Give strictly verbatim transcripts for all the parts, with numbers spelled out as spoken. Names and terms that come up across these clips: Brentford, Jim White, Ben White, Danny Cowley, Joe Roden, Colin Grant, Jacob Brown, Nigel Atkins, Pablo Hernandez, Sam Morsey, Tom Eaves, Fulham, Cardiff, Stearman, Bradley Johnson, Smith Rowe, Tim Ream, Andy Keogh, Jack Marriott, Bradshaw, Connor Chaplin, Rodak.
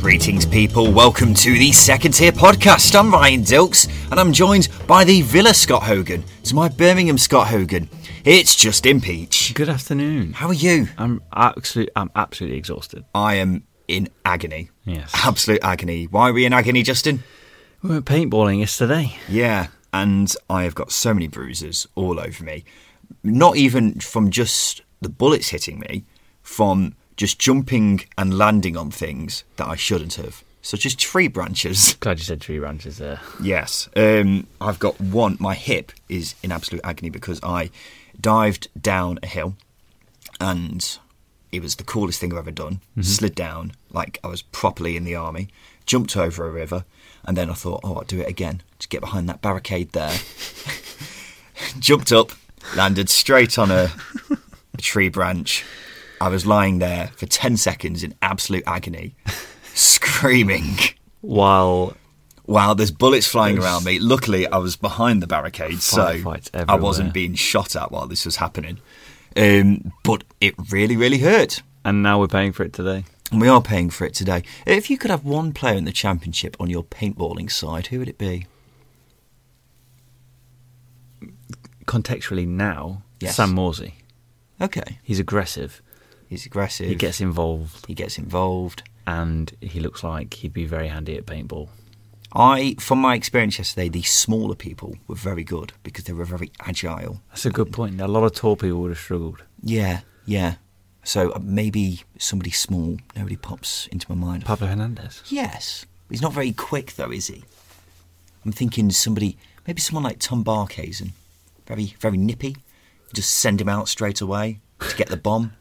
Greetings, people. Welcome to the Second Tier Podcast. I'm Ryan Dilks, and I'm joined by the Villa Scott Hogan. It's my Birmingham Scott Hogan. It's Justin Peach. Good afternoon. How are you? I'm absolutely, I'm absolutely exhausted. I am in agony. Yes. Absolute agony. Why are we in agony, Justin? We were paintballing yesterday. Yeah, and I have got so many bruises all over me. Not even from just the bullets hitting me, from just jumping and landing on things that I shouldn't have, such as tree branches. Glad you said tree branches there. Yes. Um, I've got one. My hip is in absolute agony because I dived down a hill and it was the coolest thing I've ever done. Mm-hmm. Slid down like I was properly in the army, jumped over a river, and then I thought, oh, I'll do it again. Just get behind that barricade there. Jumped up, landed straight on a, a tree branch. I was lying there for ten seconds in absolute agony, screaming. While? While there's bullets flying around me. Luckily, I was behind the barricade, so I wasn't being shot at while this was happening. Um, but it really, really hurt. And now we're paying for it today. And we are paying for it today. If you could have one player in the Championship on your paintballing side, who would it be? Contextually now, yes. Sam Morsey. Okay. He's aggressive. He's aggressive. He gets involved. He gets involved. And he looks like he'd be very handy at paintball. I, from my experience yesterday, the smaller people were very good because they were very agile. That's a good point. A lot of tall people would have struggled. Yeah, yeah. So maybe somebody small, nobody pops into my mind. Pablo Hernandez. Yes. He's not very quick, though, is he? I'm thinking somebody, maybe someone like Tom Barcazen. Very, very nippy. Just send him out straight away to get the bomb.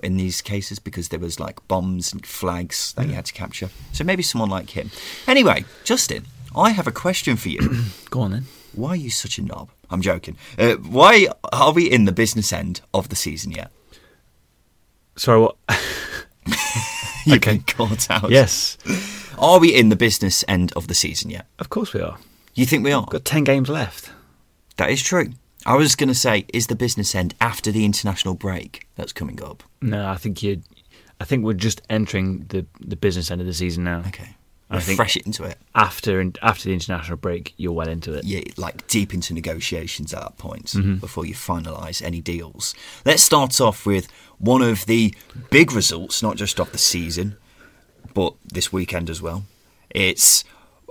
In these cases, because there was like bombs and flags that you had to capture. So maybe someone like him. Anyway, Justin, I have a question for you. Go on then. Why are you such a knob? I'm joking. Uh, why are we in the business end of the season yet? Sorry, what? You've okay. been caught out. Yes. Are we in the business end of the season yet? Of course we are. You think we are? We've got ten games left. That is true. I was going to say, is the business end after the international break that's coming up? No, I think you. I think we're just entering the, the business end of the season now. Okay, I think fresh into it after after the international break. You're well into it. Yeah, like deep into negotiations at that point mm-hmm. before you finalise any deals. Let's start off with one of the big results, not just of the season, but this weekend as well. It's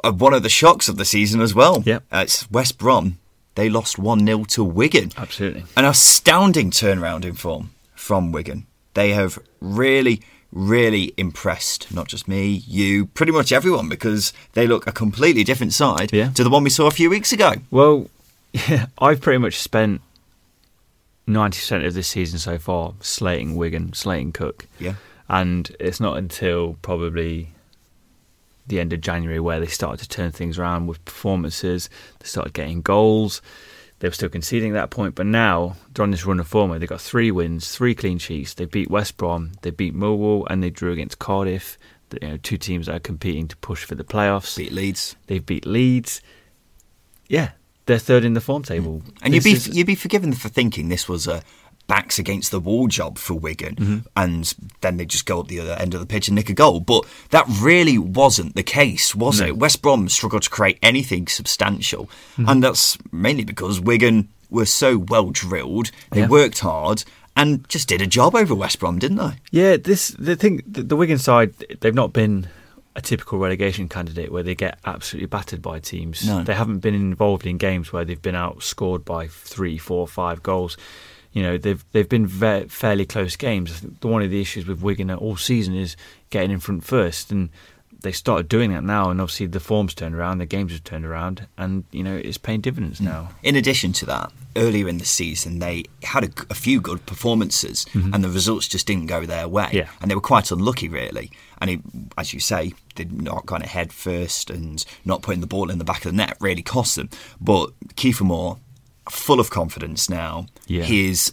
one of the shocks of the season as well. Yeah, uh, it's West Brom. They lost one nil to Wigan. Absolutely. An astounding turnaround in form from Wigan. They have really, really impressed, not just me, you, pretty much everyone, because they look a completely different side yeah. to the one we saw a few weeks ago. Well, yeah, I've pretty much spent ninety percent of this season so far slating Wigan, slating Cook. Yeah. And it's not until probably the end of January where they started to turn things around with performances. They started getting goals. They were still conceding at that point, but now they're on this run of form where they've got three wins, three clean sheets. They beat West Brom, they beat Millwall, and they drew against Cardiff. The, you know, two teams that are competing to push for the playoffs. Beat Leeds. They beat Leeds. Yeah, they're third in the form table. Mm. And you'd be, is, you'd be forgiven for thinking this was a backs against the wall job for Wigan mm-hmm. and then they just go up the other end of the pitch and nick a goal, but that really wasn't the case, was no. it? West Brom struggled to create anything substantial mm-hmm. and that's mainly because Wigan were so well drilled, they yeah. worked hard and just did a job over West Brom, didn't they? Yeah, this the thing, the, the Wigan side, they've not been a typical relegation candidate where they get absolutely battered by teams. No. They haven't been involved in games where they've been outscored by three, four, five goals. You know, they've they've been very, fairly close games. I think one of the issues with Wigan all season is getting in front first, and they started doing that now, and obviously the form's turned around, the games have turned around, and you know it's paying dividends now. In addition to that, earlier in the season they had a, a few good performances, mm-hmm. and the results just didn't go their way, yeah. and they were quite unlucky really. And it, as you say, they'd not gone ahead first, and not putting the ball in the back of the net really cost them. But Kiefer Moore, full of confidence now. Yeah. He is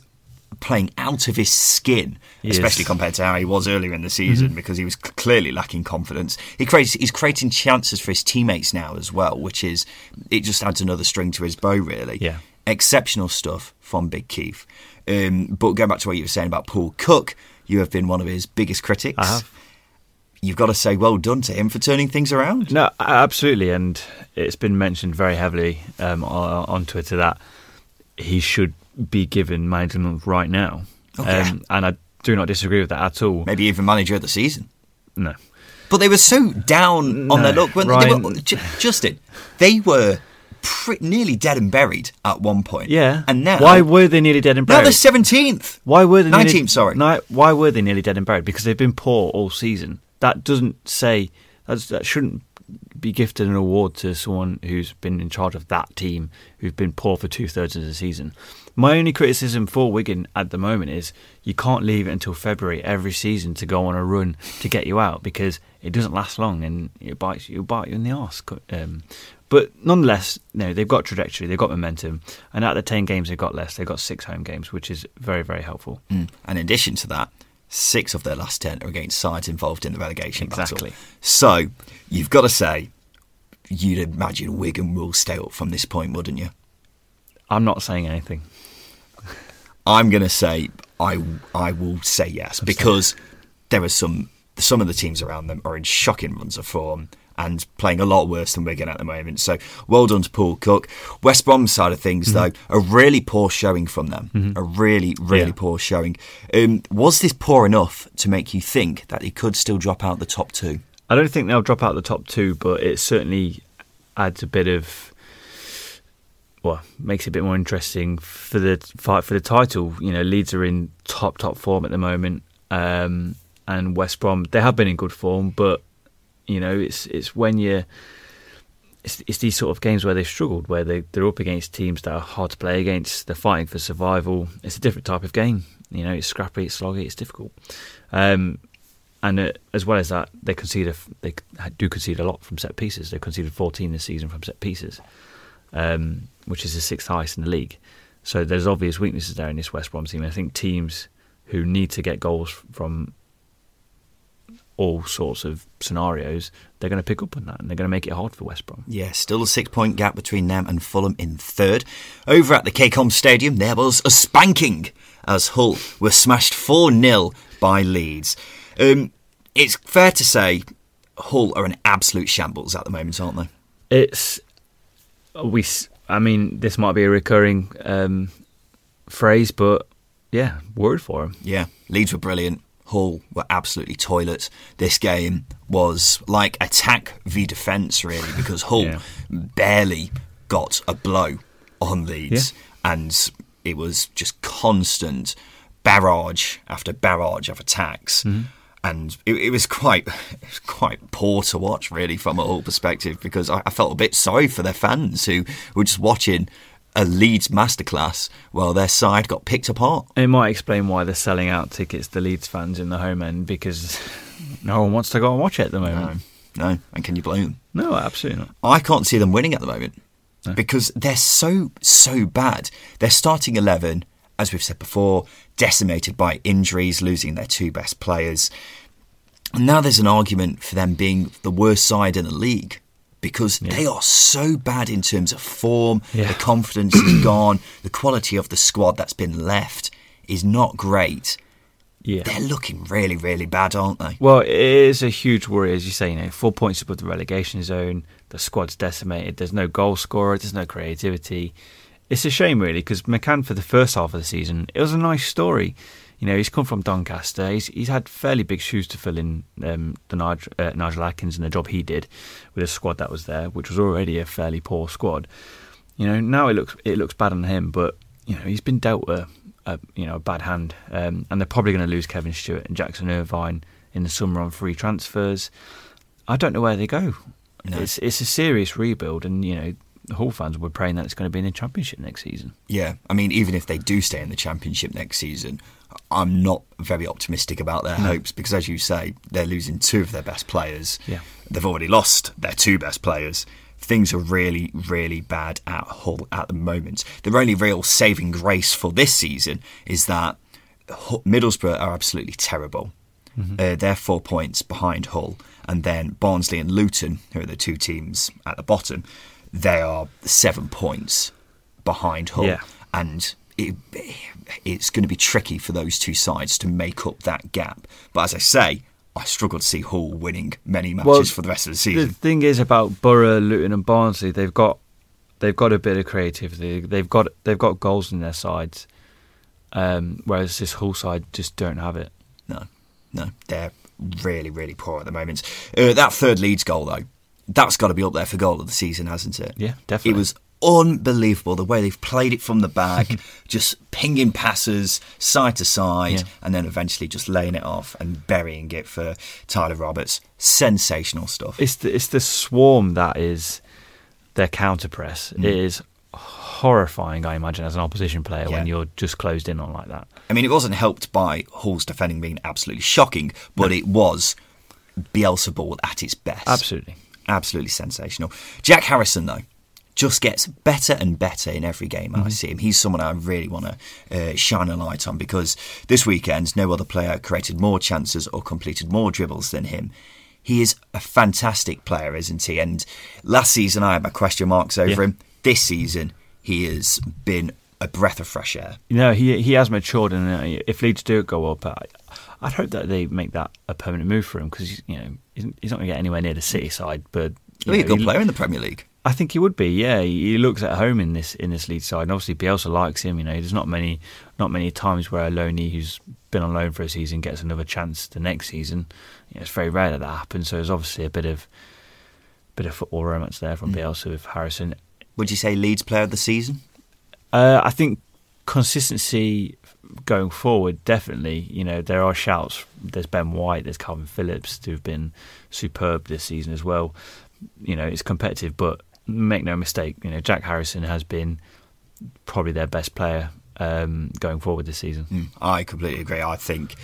playing out of his skin, he especially is. compared to how he was earlier in the season, mm-hmm. because he was clearly lacking confidence. He creates, he's creating chances for his teammates now as well, which is, it just adds another string to his bow, really. Yeah. Exceptional stuff from Big Keith. Um, but going back to what you were saying about Paul Cook, you have been one of his biggest critics. I have. You've got to say well done to him for turning things around. No, absolutely. And it's been mentioned very heavily um, on, on Twitter that he should be given manager right now. Oh, yeah. um, and I do not disagree with that at all. Maybe even manager of the season. No. But they were so down no, on their luck, weren't Ryan... they? Were, J- Justin, they were pre- nearly dead and buried at one point. Yeah. And now... Why were they nearly dead and buried? Now they're seventeenth. Why were they nineteenth, nearly, sorry. No, why were they nearly dead and buried? Because they've been poor all season. That doesn't say... That's, that shouldn't be gifted an award to someone who's been in charge of that team, who's been poor for two-thirds of the season. My only criticism for Wigan at the moment is you can't leave it until February every season to go on a run to get you out, because it doesn't last long and it bites you, it'll bite you in the arse. Um, but nonetheless, no, they've got trajectory, they've got momentum, and out of the ten games they've got less, they've got six home games, which is very, very helpful. Mm. And in addition to that, six of their last ten are against sides involved in the relegation exactly. battle. So you've got to say, you'd imagine Wigan will stay up from this point, wouldn't you? I'm not saying anything. I'm going to say I I will say yes, because there are some some of the teams around them are in shocking runs of form and playing a lot worse than Wigan at the moment. So well done to Paul Cook. West Brom's side of things, mm-hmm. though, a really poor showing from them. Mm-hmm. A really, really yeah. poor showing. Um, was this poor enough to make you think that they could still drop out the top two? I don't think they'll drop out the top two, but it certainly adds a bit of... Well, makes it a bit more interesting for the fight for the title. You know, Leeds are in top, top form at the moment. Um, and West Brom, they have been in good form, but... You know, it's it's when you it's, it's these sort of games where they've struggled, where they they're up against teams that are hard to play against. They're fighting for survival. It's a different type of game. You know, it's scrappy, it's sloggy, it's difficult. Um, and uh, as well as that, they concede a, they do concede a lot from set pieces. They conceded fourteen this season from set pieces, um, which is the sixth highest in the league. So there's obvious weaknesses there in this West Brom team. And I think teams who need to get goals from all sorts of scenarios, they're going to pick up on that and they're going to make it hard for West Brom. Yeah, still a six-point gap between them and Fulham in third. Over at the K COM Stadium, there was a spanking as Hull were smashed four nil by Leeds. Um, it's fair to say Hull are an absolute shambles at the moment, aren't they? It's... we. I mean, this might be a recurring um, phrase, but yeah, worried for them. Yeah, Leeds were brilliant. Hull were absolutely toilet. This game was like attack v defence, really, because Hull yeah. barely got a blow on Leeds, yeah. and it was just constant barrage after barrage of attacks, mm-hmm. and it, it was quite, it was quite poor to watch, really, from a Hull perspective, because I, I felt a bit sorry for their fans who were just watching a Leeds masterclass while their side got picked apart. It might explain why they're selling out tickets to Leeds fans in the home end, because no one wants to go and watch it at the moment. No, no. And can you blame them? No, absolutely not. I can't see them winning at the moment, no. because they're so, so bad. They're starting eleven, as we've said before, decimated by injuries, losing their two best players. And now there's an argument for them being the worst side in the league, because yeah. they are so bad in terms of form, yeah. the confidence is gone, the quality of the squad that's been left is not great. Yeah. They're looking really, really bad, aren't they? Well, it is a huge worry, as you say, you know, four points above the relegation zone, the squad's decimated, there's no goal scorer, there's no creativity. It's a shame, really, because McCann, for the first half of the season, it was a nice story. You know, he's come from Doncaster. He's he's had fairly big shoes to fill in um, the Nigel, uh, Nigel Atkins and the job he did with a squad that was there, which was already a fairly poor squad. You know, now it looks it looks bad on him, but you know he's been dealt a, a you know a bad hand, um, and they're probably going to lose Kevin Stewart and Jackson Irvine in the summer on free transfers. I don't know where they go. No. It's it's a serious rebuild, and you know. Hull fans were praying that it's going to be in the Championship next season. Yeah, I mean, even if they do stay in the Championship next season, I'm not very optimistic about their no. hopes because, as you say, they're losing two of their best players. Yeah, they've already lost their two best players. Things are really, really bad at Hull at the moment. Their only real saving grace for this season is that Middlesbrough are absolutely terrible. Mm-hmm. Uh, they're four points behind Hull, and then Barnsley and Luton, who are the two teams at the bottom, they are seven points behind Hull. Yeah. And it, it's going to be tricky for those two sides to make up that gap. But as I say, I struggle to see Hull winning many matches well, for the rest of the season. The thing is about Borough, Luton and Barnsley, they've got they've got a bit of creativity. They've got they've got goals in their sides, um, whereas this Hull side just don't have it. No, no, they're really, really poor at the moment. Uh, that third Leeds goal, though, that's got to be up there for goal of the season, hasn't it? Yeah, definitely. It was unbelievable, the way they've played it from the back, just pinging passes side to side, yeah. and then eventually just laying it off and burying it for Tyler Roberts. Sensational stuff. It's the, it's the swarm that is their counter-press. Mm. It is horrifying, I imagine, as an opposition player yeah. when you're just closed in on like that. I mean, it wasn't helped by Hull's defending being absolutely shocking, but no. it was Bielsa ball at its best. Absolutely. Absolutely sensational. Jack Harrison, though, just gets better and better in every game mm-hmm. I see him. He's someone I really want to uh, shine a light on because this weekend, no other player created more chances or completed more dribbles than him. He is a fantastic player, isn't he? And last season, I had my question marks over yeah. him. This season, he has been a breath of fresh air. You know, he he has matured, and uh, if Leeds do go up, I, I'd hope that they make that a permanent move for him because, you know, he's not going to get anywhere near the City side, but he'd be a good player in the Premier League. I think he would be. Yeah, he looks at home in this in this Leeds side, and obviously Bielsa likes him. You know, there's not many not many times where a loanee who's been on loan for a season gets another chance the next season. You know, it's very rare that that happens. So there's obviously a bit of bit of football romance there from mm. Bielsa with Harrison. Would you say Leeds player of the season? Uh, I think consistency going forward, definitely. You know, there are shouts. There's Ben White, there's Kalvin Phillips, who've been superb this season as well. You know, it's competitive, but make no mistake, you know, Jack Harrison has been probably their best player um, going forward this season. Mm, I completely agree. I think,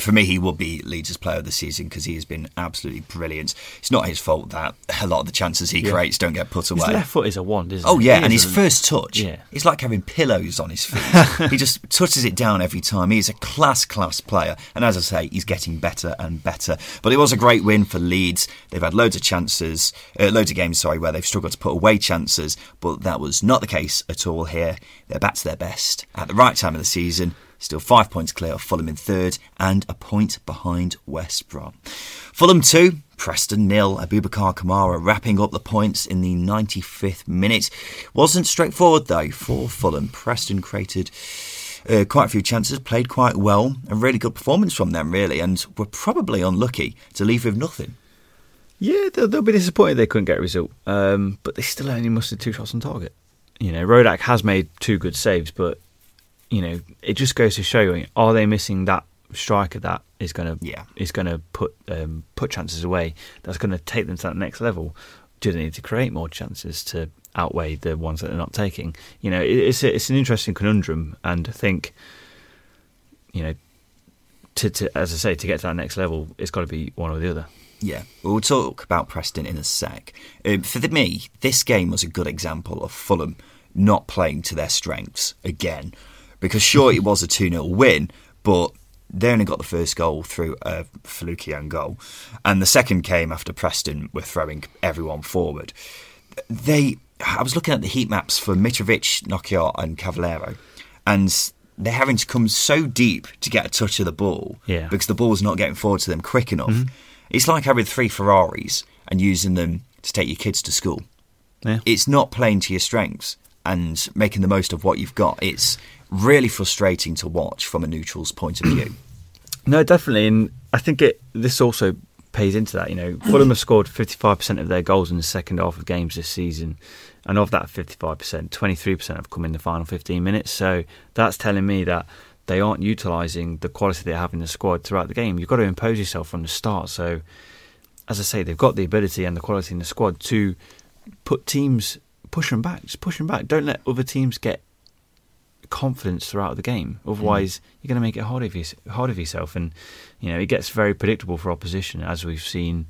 for me, he will be Leeds' player of the season because he has been absolutely brilliant. It's not his fault that a lot of the chances he yeah. creates don't get put away. His left foot is a wand, isn't it? Oh, yeah, he and his a... first touch, yeah. it's like having pillows on his feet. He just touches it down every time. He is a class, class player. And as I say, he's getting better and better. But it was a great win for Leeds. They've had loads of chances, uh, loads of games, sorry, where they've struggled to put away chances, but that was not the case at all here. They're back to their best at the right time of the season. Still five points clear of Fulham in third and a point behind West Brom. Fulham two, Preston nil. Abubakar Kamara wrapping up the points in the ninety-fifth minute. Wasn't straightforward though for Fulham. Preston created uh, quite a few chances, played quite well. A really good performance from them really, and were probably unlucky to leave with nothing. Yeah, they'll, they'll be disappointed they couldn't get a result. Um, but they still only mustered two shots on target. You know, Rodak has made two good saves, but you know, it just goes to show you: are they missing that striker that is going to yeah. is going to put um, put chances away? That's going to take them to that next level. Do they need to create more chances to outweigh the ones that they're not taking? You know, it's a, it's an interesting conundrum, and I think, you know, to, to as I say, to get to that next level, it's got to be one or the other. Yeah, we'll talk about Preston in a sec. Um, for me, this game was a good example of Fulham not playing to their strengths again. Because sure, it was a two nil win, but they only got the first goal through a fluky own goal. And the second came after Preston were throwing everyone forward. They, I was looking at the heat maps for Mitrovic, Nokia and Cavallero, and they're having to come so deep to get a touch of the ball yeah. because the ball's not getting forward to them quick enough. Mm-hmm. It's like having three Ferraris and using them to take your kids to school. Yeah. It's not playing to your strengths and making the most of what you've got. It's really frustrating to watch from a neutral's point of view. No, definitely. And I think it this also pays into that. You know, Fulham have scored fifty-five percent of their goals in the second half of games this season. And of that fifty-five percent, twenty-three percent have come in the final fifteen minutes. So that's telling me that they aren't utilising the quality they have in the squad throughout the game. You've got to impose yourself from the start. So, as I say, they've got the ability and the quality in the squad to put teams, push them back, just push them back. Don't let other teams get confidence throughout the game. Otherwise, mm. you're going to make it harder for, harder for yourself. And, you know, it gets very predictable for opposition, as we've seen,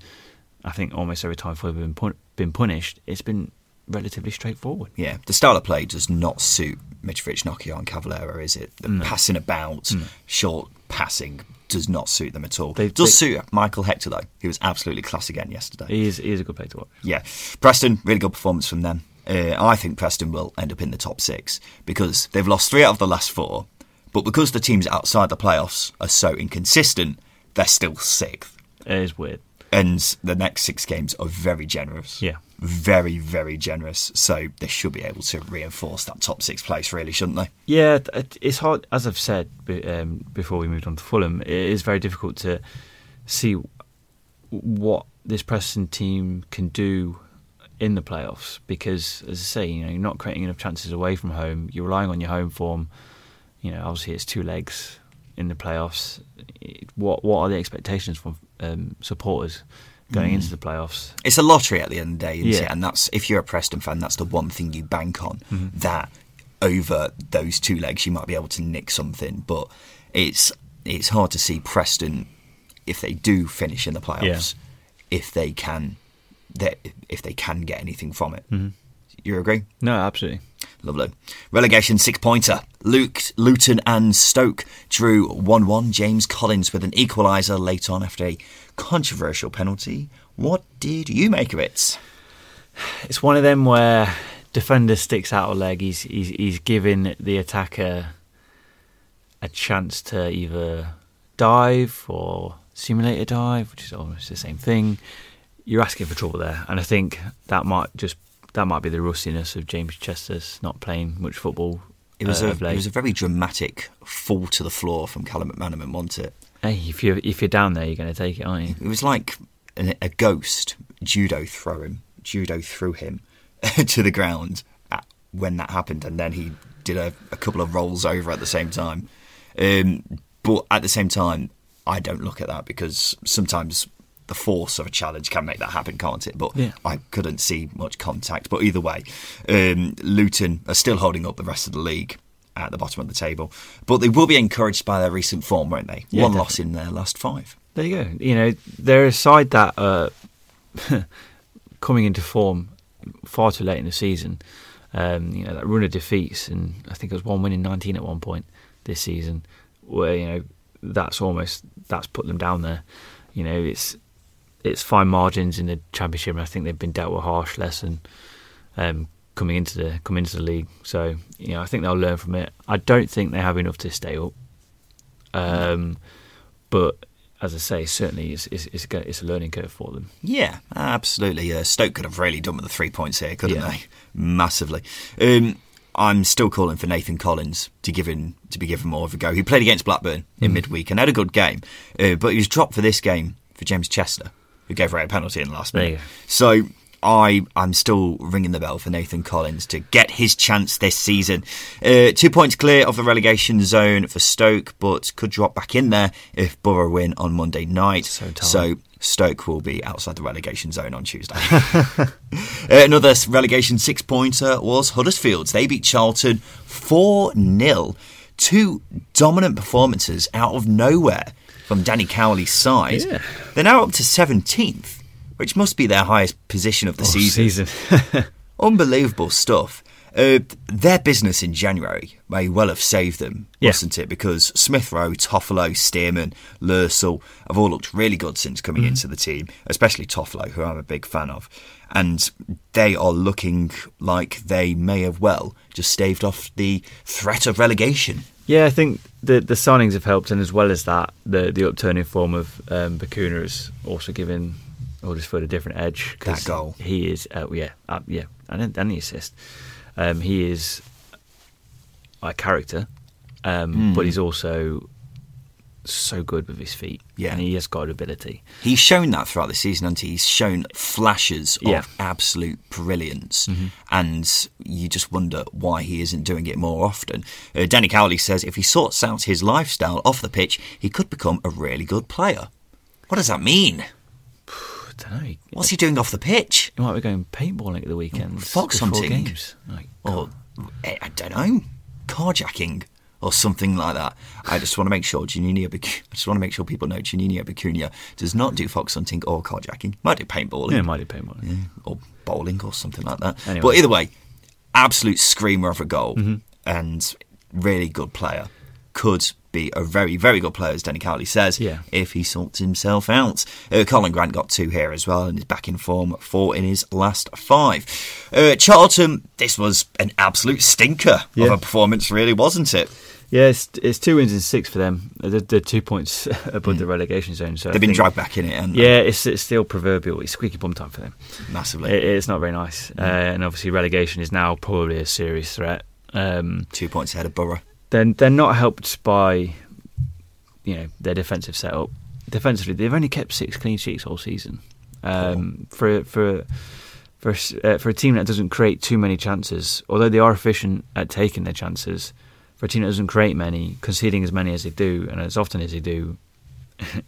I think, almost every time Fulham have been, pun- been punished. It's been relatively straightforward. Yeah, the style of play does not suit Mitrovic, Nokia and Cavallero, is it? The no. passing about, mm. short passing does not suit them at all. They, does they, suit Michael Hector, though. He was absolutely class again yesterday. He is, he is a good player to watch. Yeah. Preston, really good performance from them. Uh, I think Preston will end up in the top six because they've lost three out of the last four, but because the teams outside the playoffs are so inconsistent, they're still sixth. It is weird. And the next six games are very generous. Yeah. Very, very generous. So they should be able to reinforce that top six place, really, shouldn't they? Yeah, it's hard. As I've said um, before we moved on to Fulham, it is very difficult to see what this Preston team can do in the playoffs because, as I say, you know, you're not creating enough chances away from home. You're relying on your home form. You know, obviously it's two legs in the playoffs. What what are the expectations from um, supporters going mm. into the playoffs? It's a lottery at the end of the day, isn't yeah. it? And that's, if you're a Preston fan, that's the one thing you bank on, mm-hmm. that over those two legs you might be able to nick something. But it's it's hard to see Preston, if they do finish in the playoffs, yeah. if they can that if they can get anything from it. Mm-hmm. You agree? No, absolutely. Lovely. Relegation six-pointer. Luke, Luton and Stoke drew one one. James Collins with an equaliser late on after a controversial penalty. What did you make of it? It's one of them where defender sticks out a leg. He's he's, he's giving the attacker a chance to either dive or simulate a dive, which is almost the same thing. You're asking for trouble there, and I think that might just that might be the rustiness of James Chester's not playing much football. It was uh, a of late. It was a very dramatic fall to the floor from Callum McManaman, wasn't it? Hey, if you if you're down there, you're going to take it, aren't you? It was like an, a ghost judo throw him, judo threw him to the ground at, when that happened, and then he did a, a couple of rolls over at the same time. Um, but at the same time, I don't look at that because sometimes the force of a challenge can make that happen, can't it? But yeah. I couldn't see much contact. But either way, um, Luton are still holding up the rest of the league at the bottom of the table. But they will be encouraged by their recent form, won't they? Yeah, One definitely. loss in their last five. There you go. You know, they're a side that uh, coming into form far too late in the season. Um, you know, that run of defeats, and I think it was one win in nineteen at one point this season, where, you know, that's almost, that's put them down there. You know, it's... It's fine margins in the Championship, and I think they've been dealt with a harsh lesson um, coming into the coming into the league. So, you know, I think they'll learn from it. I don't think they have enough to stay up, um, but as I say, certainly it's it's, it's, a, it's a learning curve for them. Yeah, absolutely. Uh, Stoke could have really done with the three points here, couldn't yeah. they? Massively. Um, I'm still calling for Nathan Collins to give in, to be given more of a go. He played against Blackburn in mm. midweek and had a good game, uh, but he was dropped for this game for James Chester, who gave away a penalty in the last minute. So I, I'm still ringing the bell for Nathan Collins to get his chance this season. Uh, two points clear of the relegation zone for Stoke, but could drop back in there if Borough win on Monday night. So, so Stoke will be outside the relegation zone on Tuesday. uh, another relegation six-pointer was Huddersfield. They beat Charlton four nil. Two dominant performances out of nowhere from Danny Cowley's side. Yeah. They're now up to seventeenth, which must be their highest position of the oh, season. season. Unbelievable stuff. Uh, their business in January may well have saved them, yeah. mustn't it? Because Smith Rowe, Toffolo, Stearman, Lursell have all looked really good since coming mm-hmm. into the team, especially Toffolo, who I'm a big fan of. And they are looking like they may have well just staved off the threat of relegation. Yeah, I think the the signings have helped, and as well as that, the the upturning form of um, Bakuna has also given Huddersfield a different edge. That goal. He is, uh, yeah, uh, yeah, and, and the assist. Um, he is a character. um, mm. but he's also so good with his feet. Yeah. And he has got ability. He's shown that throughout the season, hasn't he? He's shown flashes yeah. of absolute brilliance. Mm-hmm. And you just wonder why he isn't doing it more often. Uh, Danny Cowley says if he sorts out his lifestyle off the pitch, he could become a really good player. What does that mean? I don't know. What's he doing off the pitch? He might be going paintballing at the weekend. Fox hunting. Games. Like, or, I don't know, carjacking. Or something like that. I just want to make sure Juninho. Bic- I just want to make sure people know Juninho Vicuña does not do fox hunting or carjacking. Might do paintballing. Yeah, might do paintballing. Yeah, or bowling or something like that. Anyway. But either way, absolute screamer of a goal mm-hmm. and really good player. Could be a very, very good player, as Danny Cowley says, yeah. if he sorts himself out. Uh, Colin Grant got two here as well and is back in form, four in his last five. Uh, Charlton, this was an absolute stinker yeah. of a performance, really, wasn't it? Yeah, it's, it's two wins and six for them. They're, they're two points above mm. the relegation zone. So They've I been think, dragged back in it, haven't they? Yeah, it's, it's still proverbial. It's squeaky bum time for them. Massively. It, it's not very nice. Mm. Uh, and obviously relegation is now probably a serious threat. Um, two points ahead of Borough. Then they're, they're not helped by, you know, their defensive setup. Defensively, they've only kept six clean sheets all season. Um, oh. For for for uh, for a team that doesn't create too many chances, although they are efficient at taking their chances, for a team that doesn't create many, conceding as many as they do and as often as they do,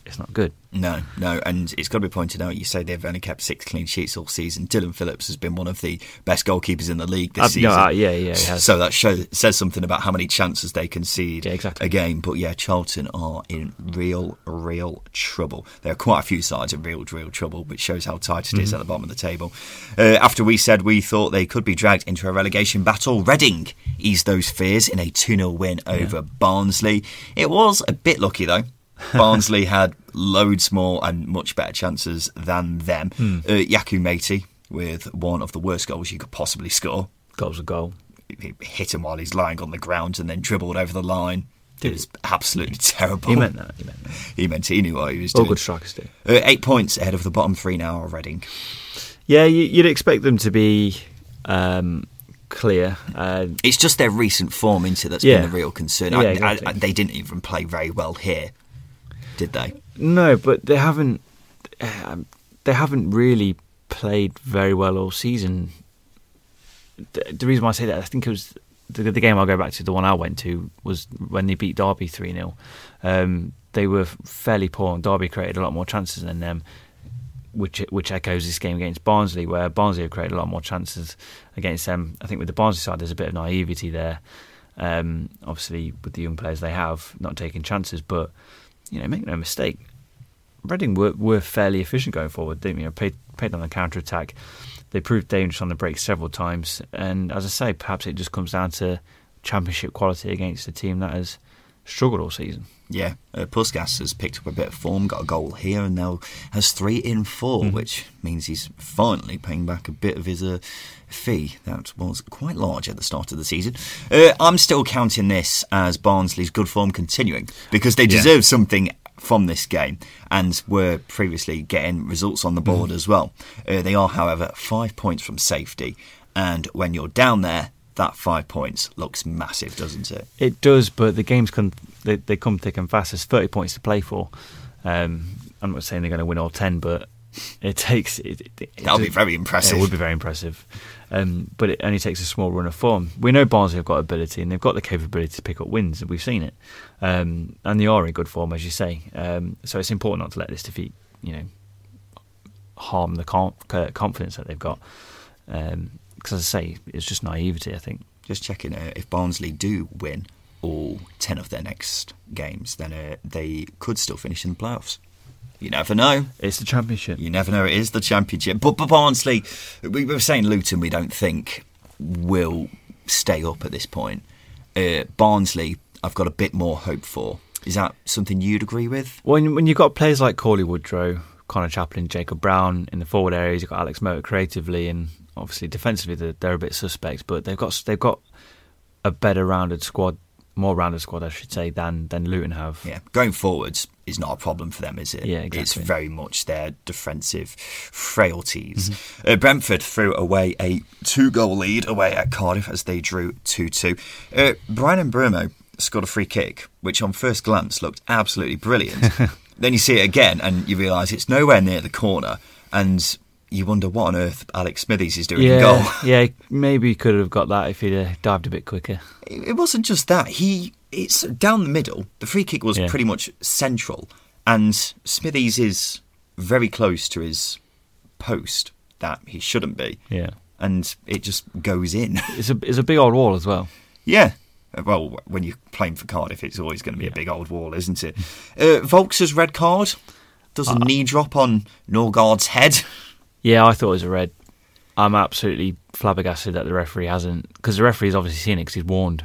it's not good. No, no, and it's got to be pointed out, you say they've only kept six clean sheets all season. Dylan Phillips has been one of the best goalkeepers in the league this uh, season. No, uh, yeah, yeah, he has. So that shows, says something about how many chances they concede yeah, exactly. a game. But yeah, Charlton are in real, real trouble. There are quite a few sides in real, real trouble, which shows how tight it mm-hmm. is at the bottom of the table. Uh, after we said we thought they could be dragged into a relegation battle, Reading eased those fears in a two nil win over yeah. Barnsley. It was a bit lucky, though. Barnsley had loads more and much better chances than them. Mm. Uh, Yaku Meiti with one of the worst goals you could possibly score. Goal's a goal. He hit him while he's lying on the ground and then dribbled over the line. Dude, it was absolutely he, terrible. He meant that. He meant that. He meant he knew what he was doing. All good strikers do. Uh, eight points ahead of the bottom three now, Reading. Yeah, you'd expect them to be... Um, clear. Uh, it's just their recent form into that's yeah. been the real concern. Yeah, I, exactly. I, I, they didn't even play very well here, did they? No, but they haven't. Uh, they haven't really played very well all season. The, the reason why I say that, I think it was the, the game I'll go back to. The one I went to was when they beat Derby three nil. Um, they were fairly poor, and Derby created a lot more chances than them. Which which echoes this game against Barnsley, where Barnsley have created a lot more chances against them. I think with the Barnsley side, there's a bit of naivety there. Um, obviously, with the young players they have, not taking chances, but you know, make no mistake, Reading were, were fairly efficient going forward. They you know, played played on the counter attack. They proved dangerous on the break several times. And as I say, perhaps it just comes down to championship quality against a team that has struggled all season. Yeah, uh, Puskas has picked up a bit of form, got a goal here, and now has three in four, mm. which means he's finally paying back a bit of his uh, fee that was quite large at the start of the season. Uh, I'm still counting this as Barnsley's good form continuing because they deserve yeah. something from this game and were previously getting results on the board mm. as well. Uh, they are, however, five points from safety, and when you're down there, that five points looks massive, doesn't it? It does, but the games come they, they come thick and fast. There's thirty points to play for. Um, I'm not saying they're going to win all ten, but it takes. It, it, That'll it, be very impressive. It would be very impressive, um, but it only takes a small run of form. We know Barnsley have got ability and they've got the capability to pick up wins. We've seen it, um, and they are in good form, as you say. Um, so it's important not to let this defeat, you know, harm the confidence that they've got. Um, Because as I say, it's just naivety, I think. Just checking, uh, if Barnsley do win all ten of their next games, then uh, they could still finish in the playoffs. You never know. It's the championship. You never know. It is the championship. But, but Barnsley, we were saying Luton, we don't think, will stay up at this point. Uh, Barnsley, I've got a bit more hope for. Is that something you'd agree with? When, when you've got players like Corley Woodrow, Connor Chaplin, Jacob Brown in the forward areas, you've got Alex Mowat creatively and... Obviously, defensively they're, they're a bit suspect, but they've got they've got a better rounded squad, more rounded squad, I should say, than than Luton have. Yeah, going forwards is not a problem for them, is it? Yeah, exactly. It's very much their defensive frailties. Mm-hmm. Uh, Brentford threw away a two-goal lead away at Cardiff as they drew two two. Uh, Brian and Bruno scored a free kick, which on first glance looked absolutely brilliant. Then you see it again and you realise it's nowhere near the corner, and you wonder what on earth Alex Smithies is doing yeah, in goal. Yeah, maybe he could have got that if he'd uh, dived a bit quicker. It wasn't just that. He It's down the middle. The free kick was yeah. pretty much central, and Smithies is very close to his post that he shouldn't be. Yeah. And it just goes in. It's a, it's a big old wall as well. Yeah. Well, when you're playing for Cardiff, it's always going to be yeah. a big old wall, isn't it? Uh, Volks's red card. Does a uh, knee drop on Norgaard's head. Yeah, I thought it was a red. I'm absolutely flabbergasted that the referee hasn't. Because the referee's obviously seen it because he's warned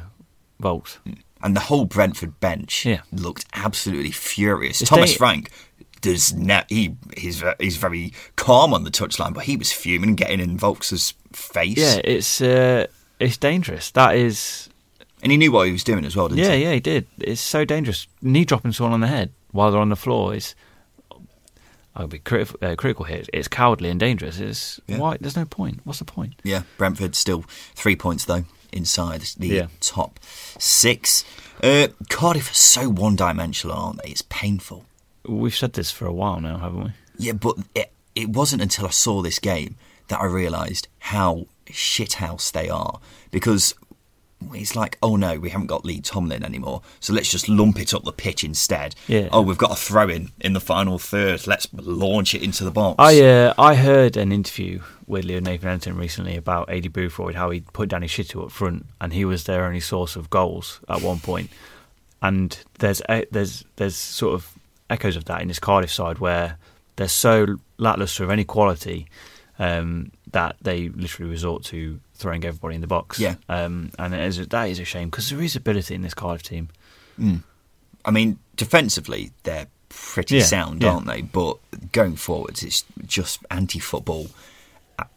Volks. And the whole Brentford bench yeah. looked absolutely furious. It's Thomas they- Frank... Does ne- he he's he's very calm on the touchline, but he was fuming, getting in Volks's face. Yeah, it's uh, it's dangerous. That is, and he knew what he was doing as well, didn't yeah, he? Yeah, yeah, he did. It's so dangerous. Knee dropping someone on the head while they're on the floor is, I'll be criti- uh, critical here. It's cowardly and dangerous. It's yeah. why there's no point. What's the point? Yeah, Brentford still three points though inside the yeah. top six. Uh, Cardiff are so one-dimensional, aren't they? It's painful. We've said this for a while now, haven't we? Yeah, but it, it wasn't until I saw this game that I realised how shithouse they are. Because it's like, oh no, we haven't got Lee Tomlin anymore, so let's just lump it up the pitch instead. Yeah. Oh, we've got a throw-in in the final third, let's launch it into the box. I uh, I heard an interview with Leo Nathan Anton recently about Aidy Boothroyd, how he put Danny Shittu up front and he was their only source of goals at one point. And there's a, there's there's sort of echoes of that in this Cardiff side where they're so lacklustre of any quality um, that they literally resort to throwing everybody in the box. Yeah, um, and it is a, that is a shame because there is ability in this Cardiff team. Mm. I mean, defensively they're pretty yeah, sound, yeah. aren't they? But going forwards, it's just anti-football,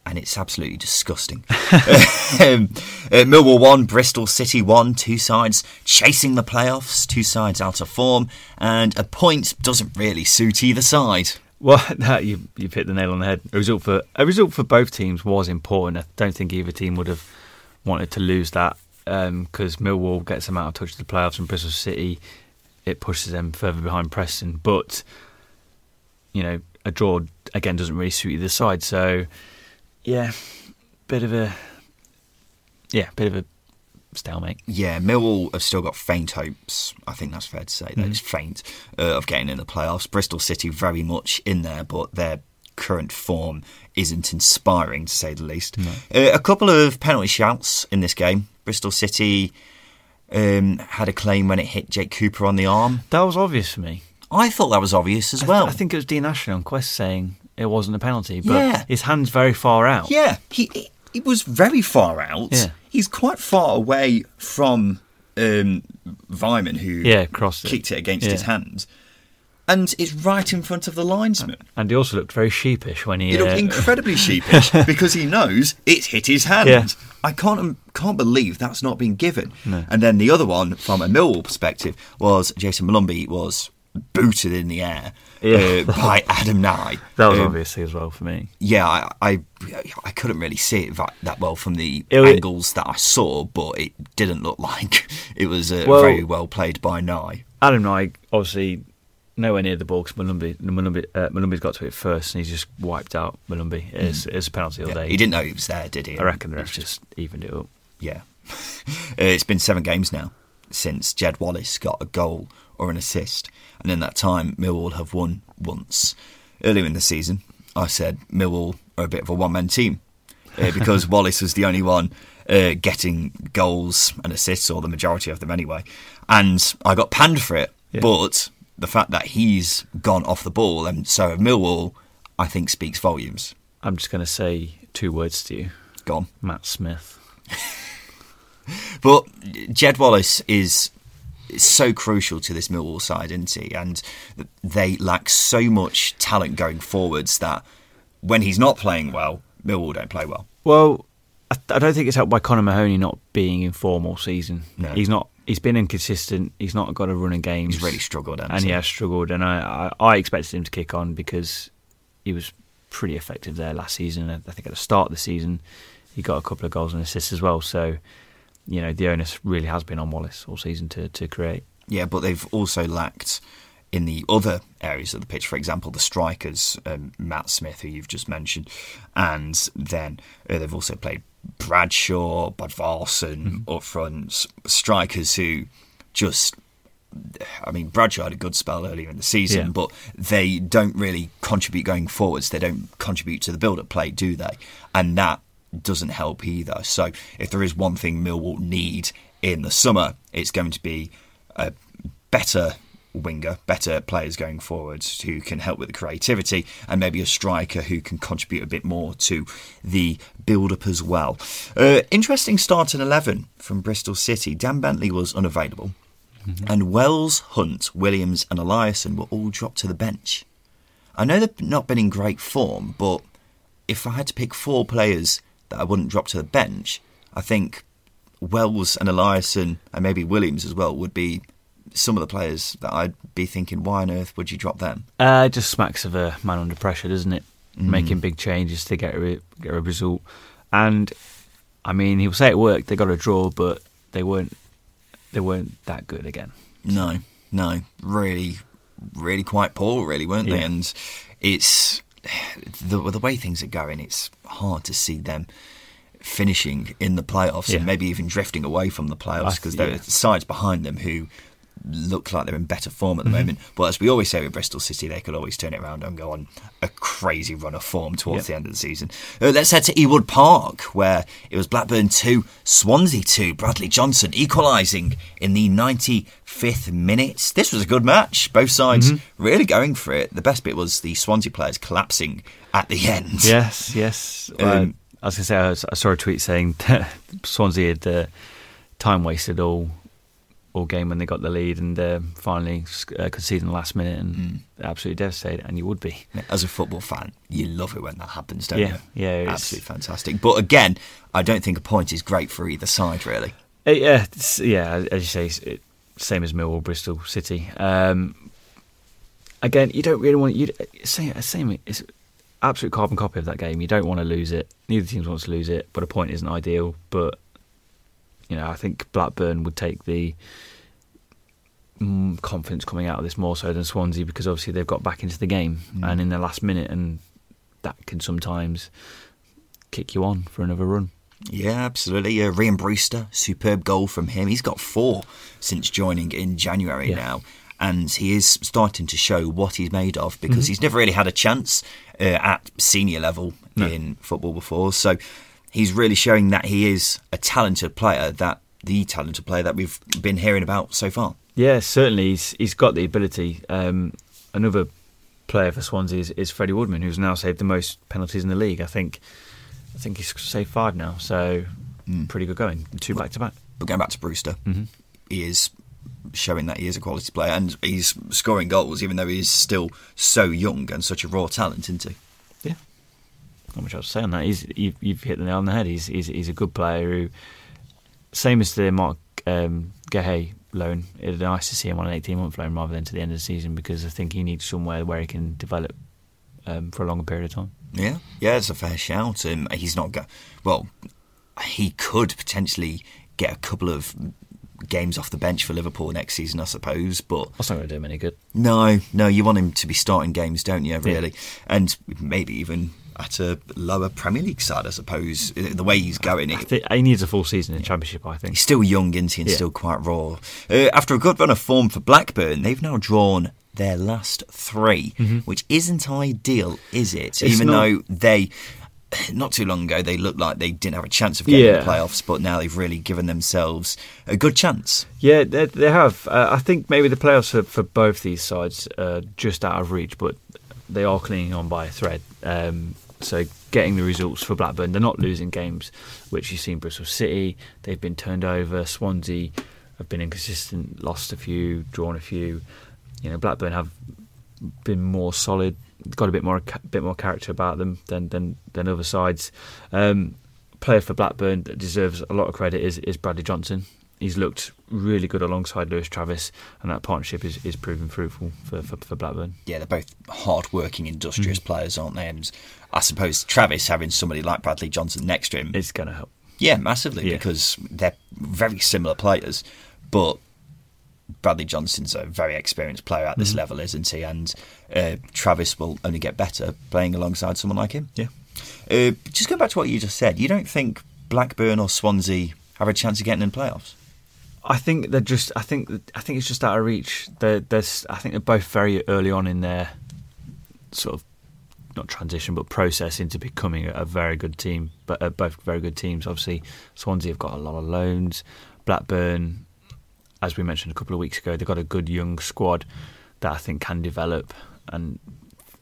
and it's absolutely disgusting. um, uh, Millwall one, Bristol City one, two sides chasing the playoffs, two sides out of form, and a point doesn't really suit either side. Well, no, you, you've hit the nail on the head. A result for a result for both teams was important. I don't think either team would have wanted to lose that because um, Millwall gets them out of touch of the playoffs, and Bristol City, it pushes them further behind Preston. But, you know, a draw, again, doesn't really suit either side, so... Yeah, bit of a yeah, bit of a stalemate. Yeah, Millwall have still got faint hopes. I think that's fair to say. That mm. it's faint uh, of getting in the playoffs. Bristol City very much in there, but their current form isn't inspiring, to say the least. No. Uh, a couple of penalty shouts in this game. Bristol City um, had a claim when it hit Jake Cooper on the arm. That was obvious for me. I thought that was obvious as I th- well. I think it was Dean Ashley on Quest saying... It wasn't a penalty, but yeah. his hand's very far out. Yeah, he, he, he was very far out. Yeah. He's quite far away from um, Vyman, who yeah, crossed kicked it, it against yeah. his hand. And it's right in front of the linesman. And he also looked very sheepish when he... He looked uh, incredibly sheepish because he knows it hit his hand. Yeah. I can't can't believe that's not been given. No. And then the other one, from a Millwall perspective, was Jason Malumbi was... booted in the air yeah. uh, by Adam Nye. That was um, obviously as well for me. Yeah, I I, I couldn't really see it that, that well from the it, angles that I saw, but it didn't look like it was uh, well, very well played by Nye. Adam Nye, obviously, nowhere near the ball because Malumbi, Malumbi, uh, Malumbi's got to it first and he's just wiped out Malumbi. It's, mm. it's a penalty all yeah, day. He didn't know he was there, did he? I reckon the ref just evened it up. Yeah. uh, it's been seven games now since Jed Wallace got a goal or an assist. And in that time, Millwall have won once. Earlier in the season, I said Millwall are a bit of a one-man team uh, because Wallace was the only one uh, getting goals and assists, or the majority of them anyway. And I got panned for it, yeah. but the fact that he's gone off the ball and so have Millwall, I think speaks volumes. I'm just going to say two words to you. Go on. Matt Smith. But Jed Wallace is... It's so crucial to this Millwall side, isn't he? And they lack so much talent going forwards that when he's not playing well, Millwall don't play well. Well, I don't think it's helped by Conor Mahoney not being in form all season. No. He's not. He's been inconsistent. He's not got a run in games. He's really struggled, hasn't he? And he has struggled. And I, I, I expected him to kick on because he was pretty effective there last season. I think at the start of the season, he got a couple of goals and assists as well. So you know, the onus really has been on Wallace all season to, to create. Yeah, but they've also lacked in the other areas of the pitch, for example, the strikers, um, Matt Smith, who you've just mentioned, and then uh, they've also played Bradshaw, Badvalson mm-hmm. up front, strikers who just... I mean, Bradshaw had a good spell earlier in the season, yeah. but they don't really contribute going forwards. They don't contribute to the build-up play, do they? And that doesn't help either. So if there is one thing Millwall need in the summer, it's going to be a better winger, better players going forwards who can help with the creativity, and maybe a striker who can contribute a bit more to the build-up as well. Uh, interesting start in eleven from Bristol City. Dan Bentley was unavailable. And Wells, Hunt, Williams and Eliasson were all dropped to the bench. I know they've not been in great form, but if I had to pick four players that I wouldn't drop to the bench, I think Wells and Eliasson and maybe Williams as well would be some of the players that I'd be thinking, why on earth would you drop them? Uh, just smacks of a man under pressure, doesn't it? Mm. Making big changes to get a, get a result. And, I mean, he'll say it worked, they got a draw, but they weren't They weren't that good again. No, no. Really, really quite poor, really, weren't yeah. they? And it's... The, the way things are going, it's hard to see them finishing in the playoffs yeah. and maybe even drifting away from the playoffs, because there yeah. are sides behind them who look like they're in better form at the mm-hmm. moment. But as we always say with Bristol City, they could always turn it around and go on a crazy run of form towards yep. the end of the season. Uh, let's head to Ewood Park, where it was Blackburn two, Swansea two. Bradley Johnson equalising in the ninety-fifth minute. This was a good match. Both sides mm-hmm. really going for it. The best bit was the Swansea players collapsing at the end. Yes, yes. Well, um, I was going to say, I, was, I saw a tweet saying that Swansea had uh, time wasted all game when they got the lead, and uh, finally uh, conceded in the last minute, and mm. absolutely devastated. And you would be, as a football fan, you love it when that happens, don't yeah, you? Yeah, yeah, absolutely fantastic. But again, I don't think a point is great for either side, really. It, yeah, it's, yeah, as you say, it, same as Millwall, Bristol City. Um, again, you don't really want you same same. It's absolute carbon copy of that game. You don't want to lose it. Neither team wants to lose it, but a point isn't ideal. But you know, I think Blackburn would take the mm, confidence coming out of this more so than Swansea, because obviously they've got back into the game mm. and in the last minute, and that can sometimes kick you on for another run. Yeah, absolutely. Uh, Ryan Brewster, superb goal from him. He's got four since joining in January yeah. now, and he is starting to show what he's made of, because mm-hmm. he's never really had a chance uh, at senior level no. in football before. So he's really showing that he is a talented player, that the talented player that we've been hearing about so far. Yeah, certainly he's he's got the ability. Um, another player for Swansea is, is Freddie Woodman, who's now saved the most penalties in the league. I think I think he's saved five now, so mm. pretty good going. Two back to back. But going back to Brewster, mm-hmm. he is showing that he is a quality player, and he's scoring goals, even though he's still so young and such a raw talent, isn't he? Not much else to say on that. He's, you've, you've hit the nail on the head. He's, he's, he's a good player who, same as the Mark um, Guehi loan, it would be nice to see him on an eighteen-month loan rather than to the end of the season, because I think he needs somewhere where he can develop um, for a longer period of time. Yeah, yeah, it's a fair shout. Um, he's not go- well, he could potentially get a couple of games off the bench for Liverpool next season, I suppose, but that's not going to do him any good. No, no, you want him to be starting games, don't you, really? Yeah. And maybe even at a lower Premier League side, I suppose, the way he's going. I think he needs a full season in the Championship, I think. He's still young, isn't he, and yeah. still quite raw. Uh, after a good run of form for Blackburn, they've now drawn their last three, mm-hmm. which isn't ideal, is it? It's Even not... though they, not too long ago, they looked like they didn't have a chance of getting yeah. the playoffs, but now they've really given themselves a good chance. Yeah, they, they have. Uh, I think maybe the playoffs for, for both these sides are just out of reach, but they are clinging on by a thread. Um, So getting the results for Blackburn, they're not losing games, which you've seen Bristol City, they've been turned over. Swansea have been inconsistent, lost a few, drawn a few. You know, Blackburn have been more solid, got a bit more a bit more character about them than than, than other sides. Um, player for Blackburn that deserves a lot of credit is is Bradley Johnson. He's looked really good alongside Lewis Travis, and that partnership is, is proving fruitful for, for, for Blackburn. Yeah, they're both hard-working, industrious mm. players, aren't they? And I suppose Travis having somebody like Bradley Johnson next to him, it's going to help. Yeah, massively, yeah. because they're very similar players, but Bradley Johnson's a very experienced player at this mm-hmm. level, isn't he? And uh, Travis will only get better playing alongside someone like him. Yeah. Uh, just going back to what you just said, you don't think Blackburn or Swansea have a chance of getting in playoffs? I think they're just. I think. I think it's just out of reach. They're, they're, I think they're both very early on in their sort of not transition, but process into becoming a very good team. But uh, both very good teams. Obviously, Swansea have got a lot of loans. Blackburn, as we mentioned a couple of weeks ago, they've got a good young squad that I think can develop and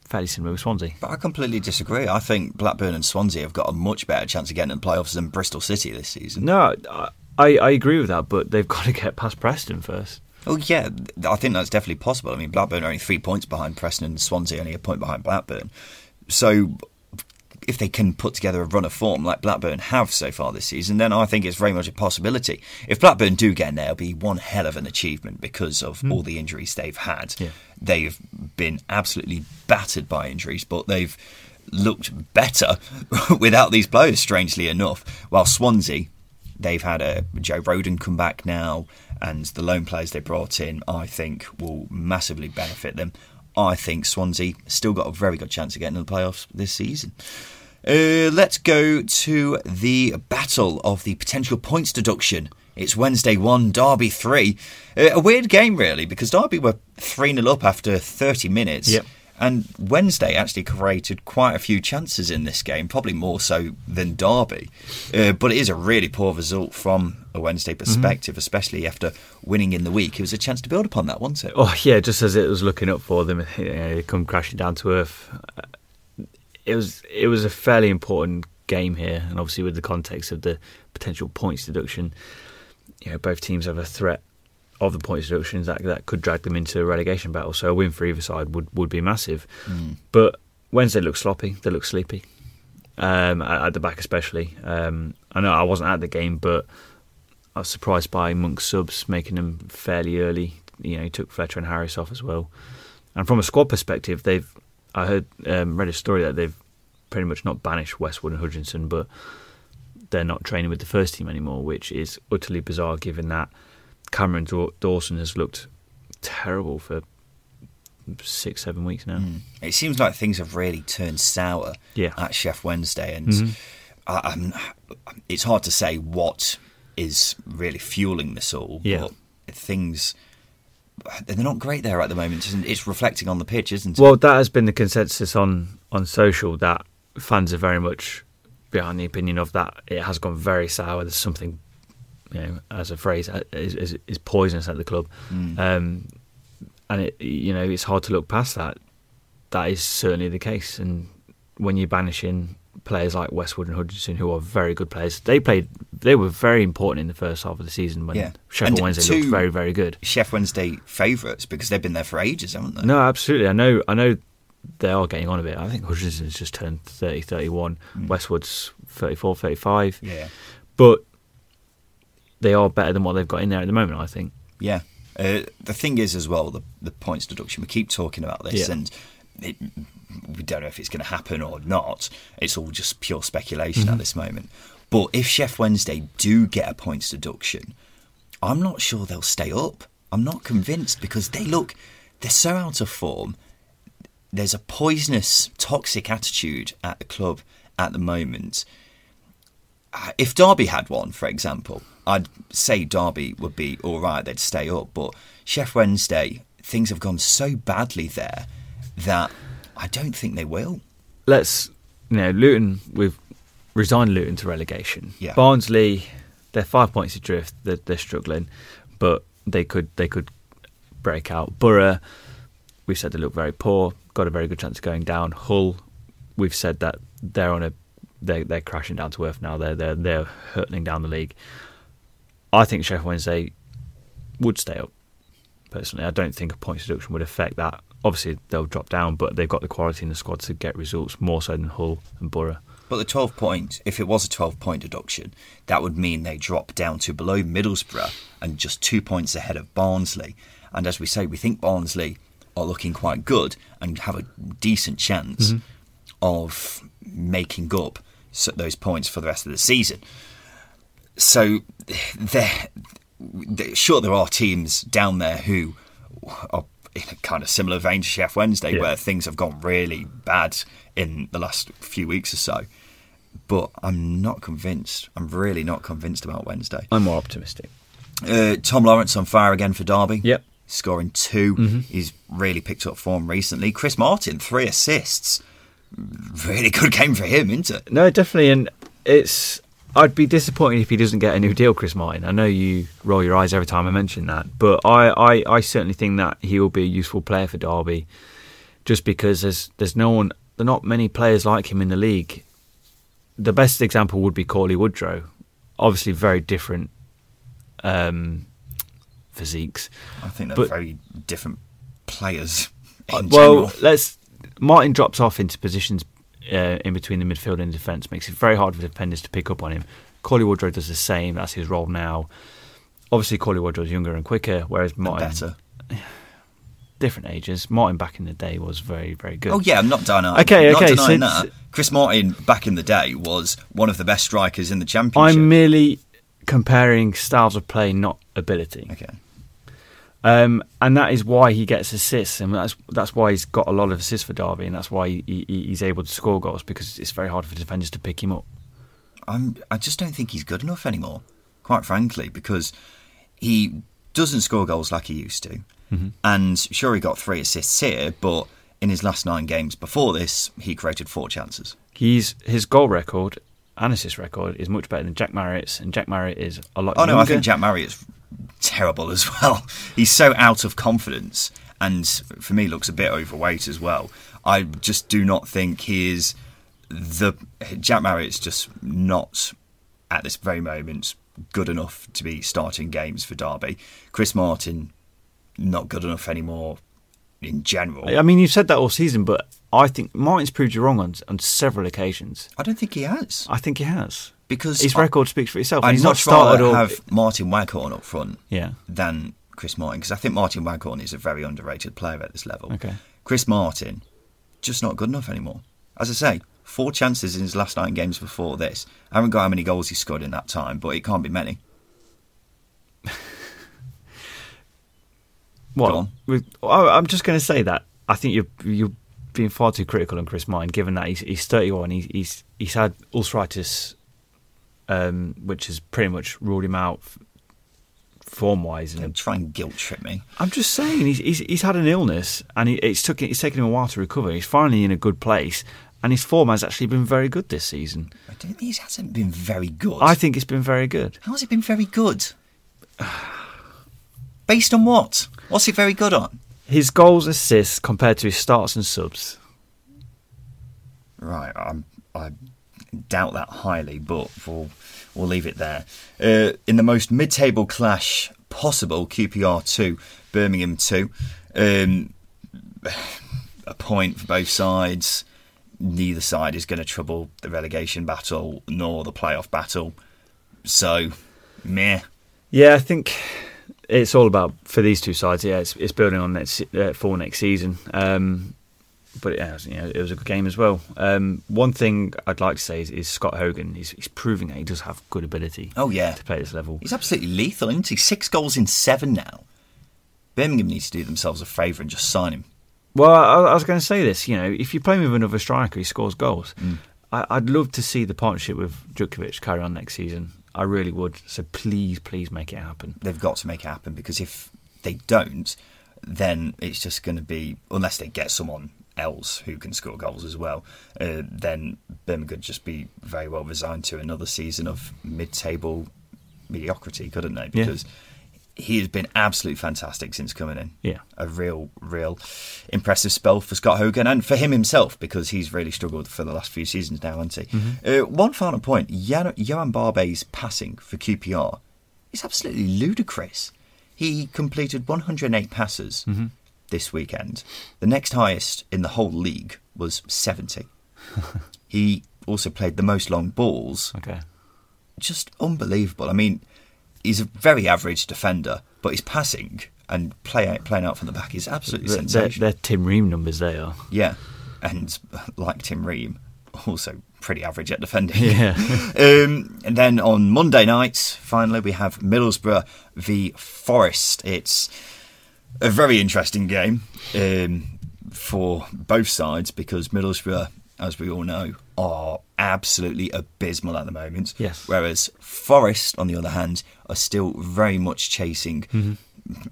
fairly similar with Swansea. But I completely disagree. I think Blackburn and Swansea have got a much better chance of getting in the playoffs than Bristol City this season. No. I, I, I agree with that, but they've got to get past Preston first. Oh yeah, I think that's definitely possible. I mean, Blackburn are only three points behind Preston and Swansea only a point behind Blackburn. So if they can put together a run of form like Blackburn have so far this season, then I think it's very much a possibility. If Blackburn do get in there, it'll be one hell of an achievement because of mm. all the injuries they've had. Yeah. They've been absolutely battered by injuries, but they've looked better without these players, strangely enough. While Swansea... They've had a Joe Roden come back now, and the loan players they brought in, I think, will massively benefit them. I think Swansea still got a very good chance of getting in the playoffs this season. Uh, let's go to the battle of the potential points deduction. It's Wednesday one, Derby three. Uh, a weird game, really, because Derby were three nil up after thirty minutes. Yep. And Wednesday actually created quite a few chances in this game, probably more so than Derby. Uh, but it is a really poor result from a Wednesday perspective, mm-hmm. especially after winning in the week. It was a chance to build upon that, wasn't it? Oh, yeah, just as it was looking up for them, you know, they come crashing down to earth. It was it was a fairly important game here, and obviously with the context of the potential points deduction, you know, both teams have a threat of the points deductions that that could drag them into a relegation battle, so a win for either side would, would be massive. Mm. But Wednesday looked sloppy, they looked sleepy, um, at, at the back especially. Um, I know I wasn't at the game, but I was surprised by Monk's subs making them fairly early. You know, he took Fletcher and Harris off as well. And from a squad perspective, they've I heard um, read a story that they've pretty much not banished Westwood and Hutchinson, but they're not training with the first team anymore, which is utterly bizarre given that Cameron Dawson has looked terrible for six, seven weeks now. Mm. It seems like things have really turned sour yeah. at Chef Wednesday, and mm-hmm. I, I'm, it's hard to say what is really fueling this all, yeah. but things, they're not great there at the moment. It's reflecting on the pitch, isn't it? Well, that has been the consensus on, on social, that fans are very much behind the opinion of that. It has gone very sour. There's something, you know, as a phrase, is, is, is poisonous at the club, mm. um, and it, you know, it's hard to look past that. That is certainly the case, and when you're banishing players like Westwood and Hutchinson, who are very good players, they played, they were very important in the first half of the season when yeah. Sheffield Wednesday looked very, very good. Chef Wednesday favourites because they've been there for ages, haven't they? No, absolutely. I know, I know, they are getting on a bit. I think Hutchinson's just turned thirty, thirty-one. Mm. Westwood's thirty-four, thirty-five. Yeah, but they are better than what they've got in there at the moment, I think. Yeah. Uh, the thing is, as well, the, the points deduction, we keep talking about this, yeah. and it, we don't know if it's going to happen or not. It's all just pure speculation mm-hmm. at this moment. But if Chef Wednesday do get a points deduction, I'm not sure they'll stay up. I'm not convinced because they look, they're so out of form. There's a poisonous, toxic attitude at the club at the moment. If Derby had one, for example, I'd say Derby would be all right, they'd stay up. But Chef Wednesday, things have gone so badly there that I don't think they will. Let's, you know, Luton, we've resigned Luton to relegation. Yeah. Barnsley, they're five points adrift, they're, they're struggling, but they could they could break out. Borough, we've said they look very poor, got a very good chance of going down. Hull, we've said that they're on a They're, they're crashing down to earth now. They're, they're, they're hurtling down the league. I think Sheffield Wednesday would stay up, personally. I don't think a points deduction would affect that. Obviously, they'll drop down, but they've got the quality in the squad to get results more so than Hull and Borough. But the twelve points, if it was a twelve-point deduction, that would mean they drop down to below Middlesbrough and just two points ahead of Barnsley. And as we say, we think Barnsley are looking quite good and have a decent chance mm-hmm. of making up those points for the rest of the season. So there, sure, there are teams down there who are in a kind of similar vein to Chef Wednesday, yeah. where things have gone really bad in the last few weeks or so. But I'm not convinced. I'm really not convinced about Wednesday. I'm more optimistic. Uh, Tom Lawrence on fire again for Derby. Yep. Scoring two. Mm-hmm. He's really picked up form recently. Chris Martin, three assists. Really good game for him, isn't it? No, definitely. And it's... I'd be disappointed if he doesn't get a new deal, Chris Martin. I know you roll your eyes every time I mention that, but I, I, I certainly think that he will be a useful player for Derby, just because there's there's no one, there are not many players like him in the league. The best example would be Corley Woodrow, obviously very different um, physiques. I think they're but, very different players. In well, general. let's Martin drops off into positions. Uh, in between the midfield and defence, makes it very hard for defenders to pick up on him. Corley Woodrow does the same. That's his role now. Obviously, Corley Woodrow's younger and quicker, whereas Martin, and better, different ages. Martin back in the day was very, very good. Oh yeah, I'm not denying. Okay, I'm okay. Not denying so that. Chris Martin back in the day was one of the best strikers in the Championship. I'm merely comparing styles of play, not ability. Okay. Um, and that is why he gets assists, and that's that's why he's got a lot of assists for Derby, and that's why he, he, he's able to score goals, because it's very hard for defenders to pick him up. I'm, I just don't think he's good enough anymore, quite frankly, because he doesn't score goals like he used to. Mm-hmm. And sure, he got three assists here, but in his last nine games before this, he created four chances. He's his goal record and assist record is much better than Jack Marriott's, and Jack Marriott is a lot. Oh younger. no, I think Jack Marriott's terrible as well. He's so out of confidence, and for me looks a bit overweight as well. I just do not think he is the Jack Marriott's just not at this very moment good enough to be starting games for Derby. Chris Martin not good enough anymore in general. I mean, you've said that all season, but I think Martin's proved you wrong on, on several occasions. I don't think he has. I think he has. Because his record I, speaks for itself. I'd he's much not rather or... have Martin Waghorn up front yeah. than Chris Martin, because I think Martin Waghorn is a very underrated player at this level. Okay. Chris Martin, just not good enough anymore. As I say, four chances in his last nine games before this. I haven't got how many goals he scored in that time, but it can't be many. What? I'm just going to say that. I think you're... you're being far too critical on Chris Martin, given that he's, he's thirty-one, he's, he's he's had ulceritis, um, which has pretty much ruled him out form-wise. Don't try and guilt trip me. I'm just saying he's he's, he's had an illness, and he, it's took it's taken him a while to recover. He's finally in a good place, and his form has actually been very good this season. I don't think he hasn't been very good. I think it's been very good. How has it been very good? Based on what? What's it very good on? His goals, assists, compared to his starts and subs. Right, I'm, I doubt that highly, but we'll, we'll leave it there. Uh, in the most mid-table clash possible, Q P R two, Birmingham two. Um, a point for both sides. Neither side is going to trouble the relegation battle nor the playoff battle. So, meh. Yeah, I think... It's all about, for these two sides, yeah, it's, it's building on next, uh, for next season. Um, but yeah, you know, it was a good game as well. Um, one thing I'd like to say is, is Scott Hogan. He's, he's proving that he does have good ability oh, yeah. to play this level. He's absolutely lethal, isn't he? Six goals in seven now. Birmingham needs to do themselves a favour and just sign him. Well, I, I was going to say this. You know, if you play him with another striker, he scores goals. Mm. I, I'd love to see the partnership with Djukovic carry on next season. I really would. So please, please make it happen. They've got to make it happen, because if they don't, then it's just going to be, unless they get someone else who can score goals as well, uh, then Birmingham could just be very well resigned to another season of mid-table mediocrity, couldn't they? Because yeah. he has been absolutely fantastic since coming in. Yeah. A real, real impressive spell for Scott Hogan and for him himself, because he's really struggled for the last few seasons now, hasn't he? Mm-hmm. Uh, one final point. Jan- Yohan Barbe's passing for Q P R is absolutely ludicrous. He completed one hundred eight passes mm-hmm. this weekend. The next highest in the whole league was seventy. He also played the most long balls. Okay. Just unbelievable. I mean, he's a very average defender, but his passing and play out, playing out from the back is absolutely they're, sensational. They're Tim Ream numbers, they are. Yeah, and like Tim Ream, also pretty average at defending. Yeah. um, and then on Monday night, finally, we have Middlesbrough v Forest. It's a very interesting game um, for both sides because Middlesbrough, as we all know, are absolutely abysmal at the moment. Yes. Whereas Forest, on the other hand, are still very much chasing mm-hmm.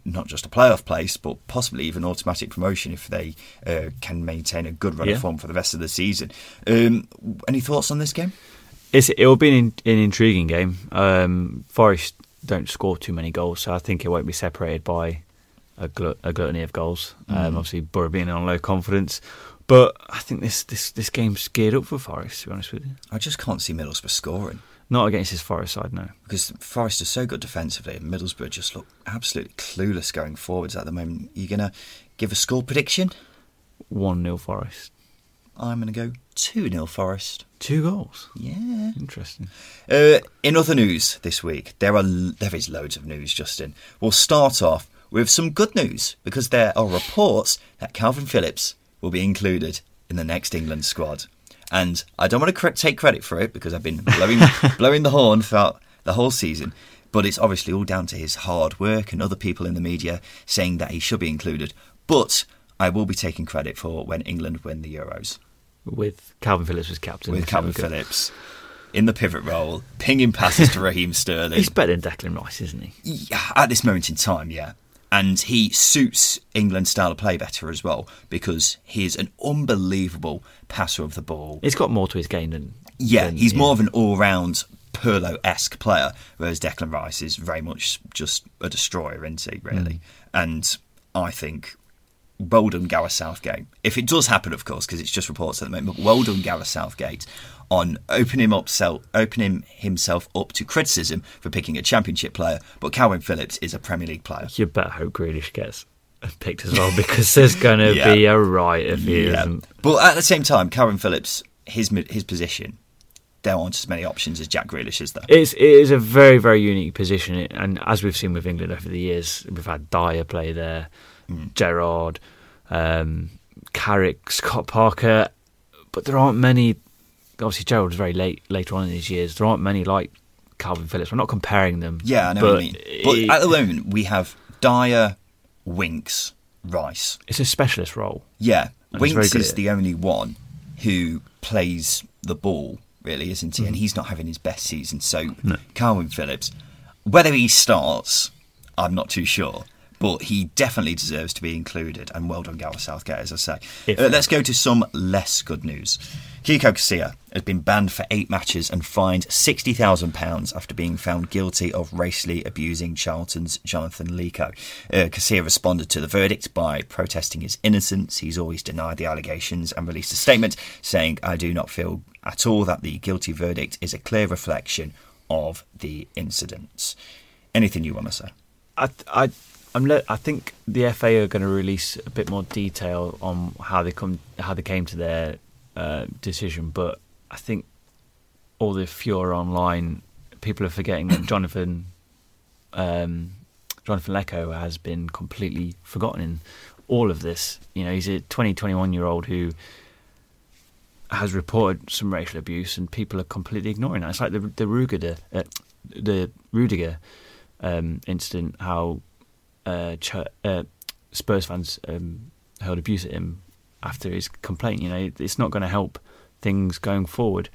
not just a playoff place, but possibly even automatic promotion if they uh, can maintain a good run yeah. of form for the rest of the season. Um, any thoughts on this game? It's, it'll be an, an intriguing game. Um, Forest don't score too many goals, so I think it won't be separated by a, glut, a gluttony of goals. Mm. Um, obviously, Borough being on low confidence. But I think this, this, this game's geared up for Forest, to be honest with you. I just can't see Middlesbrough scoring. Not against his Forest side, no. Because Forest are so good defensively and Middlesbrough just look absolutely clueless going forwards at the moment. Are you going to give a score prediction? one nil Forest. I'm going to go two nil Forest. Two goals? Yeah. Interesting. Uh, in other news this week, there are there is loads of news, Justin. We'll start off with some good news because there are reports that Kalvin Phillips will be included in the next England squad. And I don't want to take credit for it because I've been blowing blowing the horn throughout the whole season. But it's obviously all down to his hard work and other people in the media saying that he should be included. But I will be taking credit for when England win the Euros. With Kalvin Phillips as captain. With Kalvin Phillips in the pivot role, pinging passes to Raheem Sterling. He's better than Declan Rice, isn't he? Yeah, at this moment in time, yeah. And he suits England's style of play better as well because he is an unbelievable passer of the ball. He's got more to his game than... Yeah, than, he's yeah. more of an all-round Pirlo-esque player, whereas Declan Rice is very much just a destroyer, isn't he, really? Mm. And I think, well done Gareth Southgate. If it does happen, of course, because it's just reports at the moment, but well done Gareth Southgate on opening him up, opening himself up to criticism for picking a Championship player, but Kalvin Phillips is a Premier League player. You better hope Grealish gets picked as well, because there's going to yeah. be a riot if he yeah. isn't. But at the same time, Kalvin Phillips, his his position, there aren't as many options as Jack Grealish, is there? It's, it is a very, very unique position, and as we've seen with England over the years, we've had Dyer play there, mm. Gerrard, um, Carrick, Scott Parker, but there aren't many... Obviously, Gerald was very late later on in his years. There aren't many like Kalvin Phillips. We're not comparing them. Yeah, I know what you mean. But it, at the moment, we have Dyer, Winks, Rice. It's a specialist role. Yeah. And Winks is the only one who plays the ball, really, isn't he? Mm. And he's not having his best season. So, no. Kalvin Phillips, whether he starts, I'm not too sure. But he definitely deserves to be included. And well done, Gareth Southgate, as I say. Uh, let's go to some less good news. Kiko Casilla has been banned for eight matches and fined sixty thousand pounds after being found guilty of racially abusing Charlton's Jonathan Lico. Uh, Casilla responded to the verdict by protesting his innocence. He's always denied the allegations and released a statement saying, "I do not feel at all that the guilty verdict is a clear reflection of the incidents." Anything you want to say? I... I... I'm le- I think the F A are going to release a bit more detail on how they come, how they came to their uh, decision. But I think all the furor online, people are forgetting that Jonathan, um, Jonathan Lico has been completely forgotten in all of this. You know, he's a twenty, twenty-one-year-old who has reported some racial abuse, and people are completely ignoring that. It's like the the Rudiger, uh, the Rudiger um, incident, how. Uh, Ch- uh, Spurs fans um, hurled abuse at him after his complaint. You know, it's not going to help things going forward.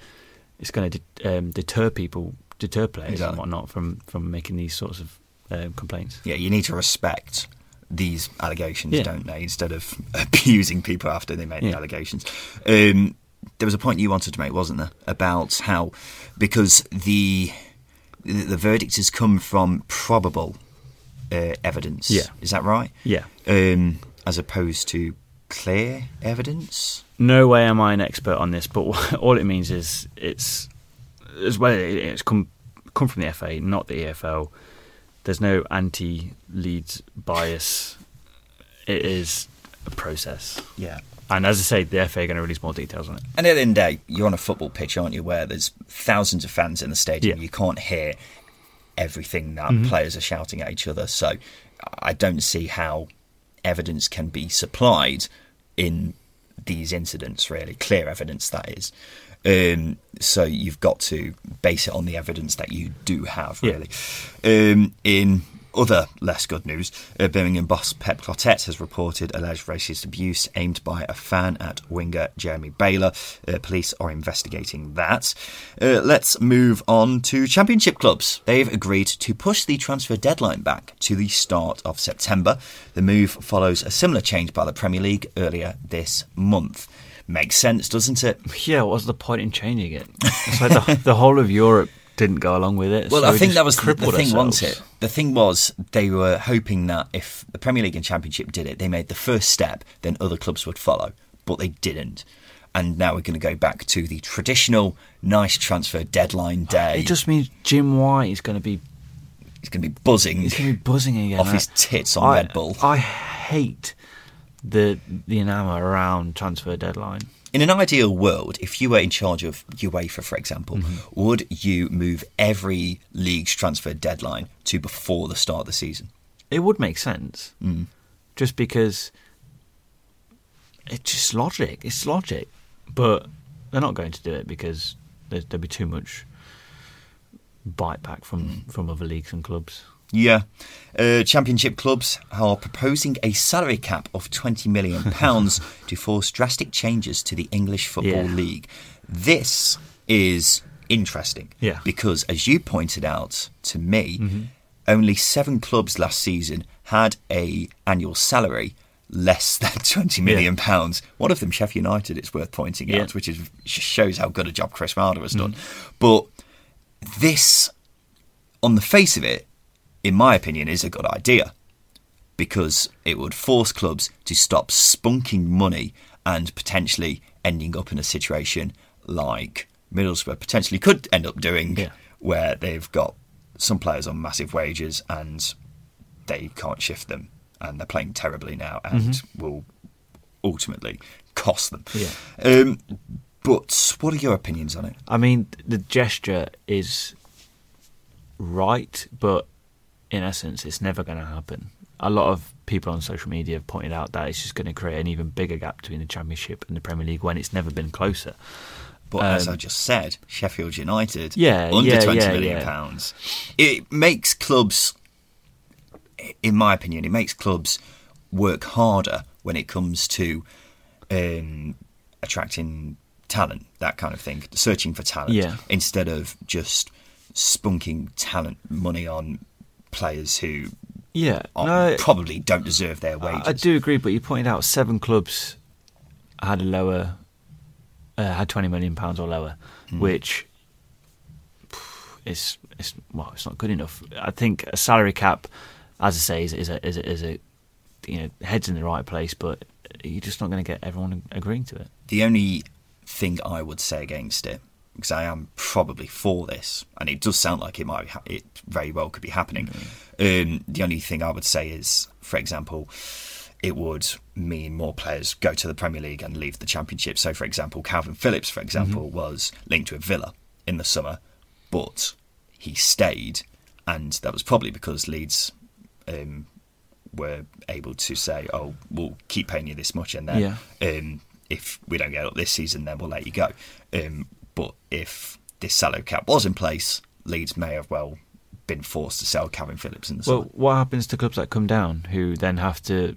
It's going to de- um, deter people, deter players exactly. and whatnot from, from making these sorts of uh, complaints. Yeah, you need to respect these allegations, yeah. don't they? Instead of abusing people after they make yeah. the allegations. Um, there was a point you wanted to make, wasn't there, about how because the the verdict has come from probable. Uh, evidence. Yeah. Is that right? Yeah. Um, as opposed to clear evidence? No way am I an expert on this, but all it means is it's, as well, it's come, come from the F A, not the E F L. There's no anti-Leeds bias. It is a process. Yeah. And as I say, the F A are going to release more details on it. And at the end of the day, you're on a football pitch, aren't you, where there's thousands of fans in the stadium. Yeah. You can't hear everything that mm-hmm. players are shouting at each other. So I don't see how evidence can be supplied in these incidents, really. Clear evidence, that is. Um, so you've got to base it on the evidence that you do have, really. Yeah. Um, in other less good news, uh, Birmingham boss Pep Clotet has reported alleged racist abuse aimed by a fan at winger Jeremy Baylor. Uh, police are investigating that. Uh, let's move on to Championship clubs. They've agreed to push the transfer deadline back to the start of September. The move follows a similar change by the Premier League earlier this month. Makes sense, doesn't it? Yeah, what's the point in changing it? It's like the, the whole of Europe didn't go along with it. Well, so I we think that was the thing, ourselves. wasn't it? The thing was, they were hoping that if the Premier League and Championship did it, they made the first step, then other clubs would follow. But they didn't. And now we're going to go back to the traditional nice transfer deadline day. It just means Jim White is going to be... He's going to be buzzing. He's going to be buzzing again. Off his tits on I, Red Bull. I hate the the enamour around transfer deadline. In an ideal world, if you were in charge of UEFA, for example, mm-hmm. would you move every league's transfer deadline to before the start of the season? It would make sense. Mm. Just because it's just logic. It's logic. But they're not going to do it because there'd be too much bite back from, mm. from other leagues and clubs. Yeah. Uh, championship clubs are proposing a salary cap of twenty million pounds to force drastic changes to the English Football yeah. League. This is interesting yeah. because, as you pointed out to me, mm-hmm. only seven clubs last season had a annual salary less than twenty million pounds. Yeah. One of them, Sheffield United, it's worth pointing yeah. out, which is, shows how good a job Chris Wilder has done. Mm. But this, on the face of it, in my opinion, is a good idea because it would force clubs to stop spunking money and potentially ending up in a situation like Middlesbrough potentially could end up doing yeah. where they've got some players on massive wages and they can't shift them and they're playing terribly now and mm-hmm. will ultimately cost them. Yeah. Um, but what are your opinions on it? I mean, the gesture is right, but in essence, it's never going to happen. A lot of people on social media have pointed out that it's just going to create an even bigger gap between the Championship and the Premier League when it's never been closer. But um, as I just said, Sheffield United, yeah, under yeah, twenty yeah, million yeah. pounds. It makes clubs, in my opinion, it makes clubs work harder when it comes to um, attracting talent, that kind of thing, searching for talent, yeah. instead of just spunking talent money on players who yeah, no, probably don't deserve their wages. I, I do agree, but you pointed out seven clubs had a lower, uh, had twenty million pounds or lower, mm. which is, is, well, it's not good enough. I think a salary cap, as I say, is, is, a, is, a, is a, you know, heads in the right place, but you're just not going to get everyone agreeing to it. The only thing I would say against it, because I am probably for this, and it does sound like it might, ha- it very well could be happening. Mm-hmm. Um, the only thing I would say is, for example, it would mean more players go to the Premier League and leave the Championship. So, for example, Kalvin Phillips, for example, mm-hmm. was linked with Villa in the summer, but he stayed, and that was probably because Leeds um, were able to say, "Oh, we'll keep paying you this much," and then yeah. um, if we don't get up this season, then we'll let you go. Um, But if this salary cap was in place, Leeds may have well been forced to sell Kalvin Phillips in the summer. Well, what happens to clubs that come down who then have to...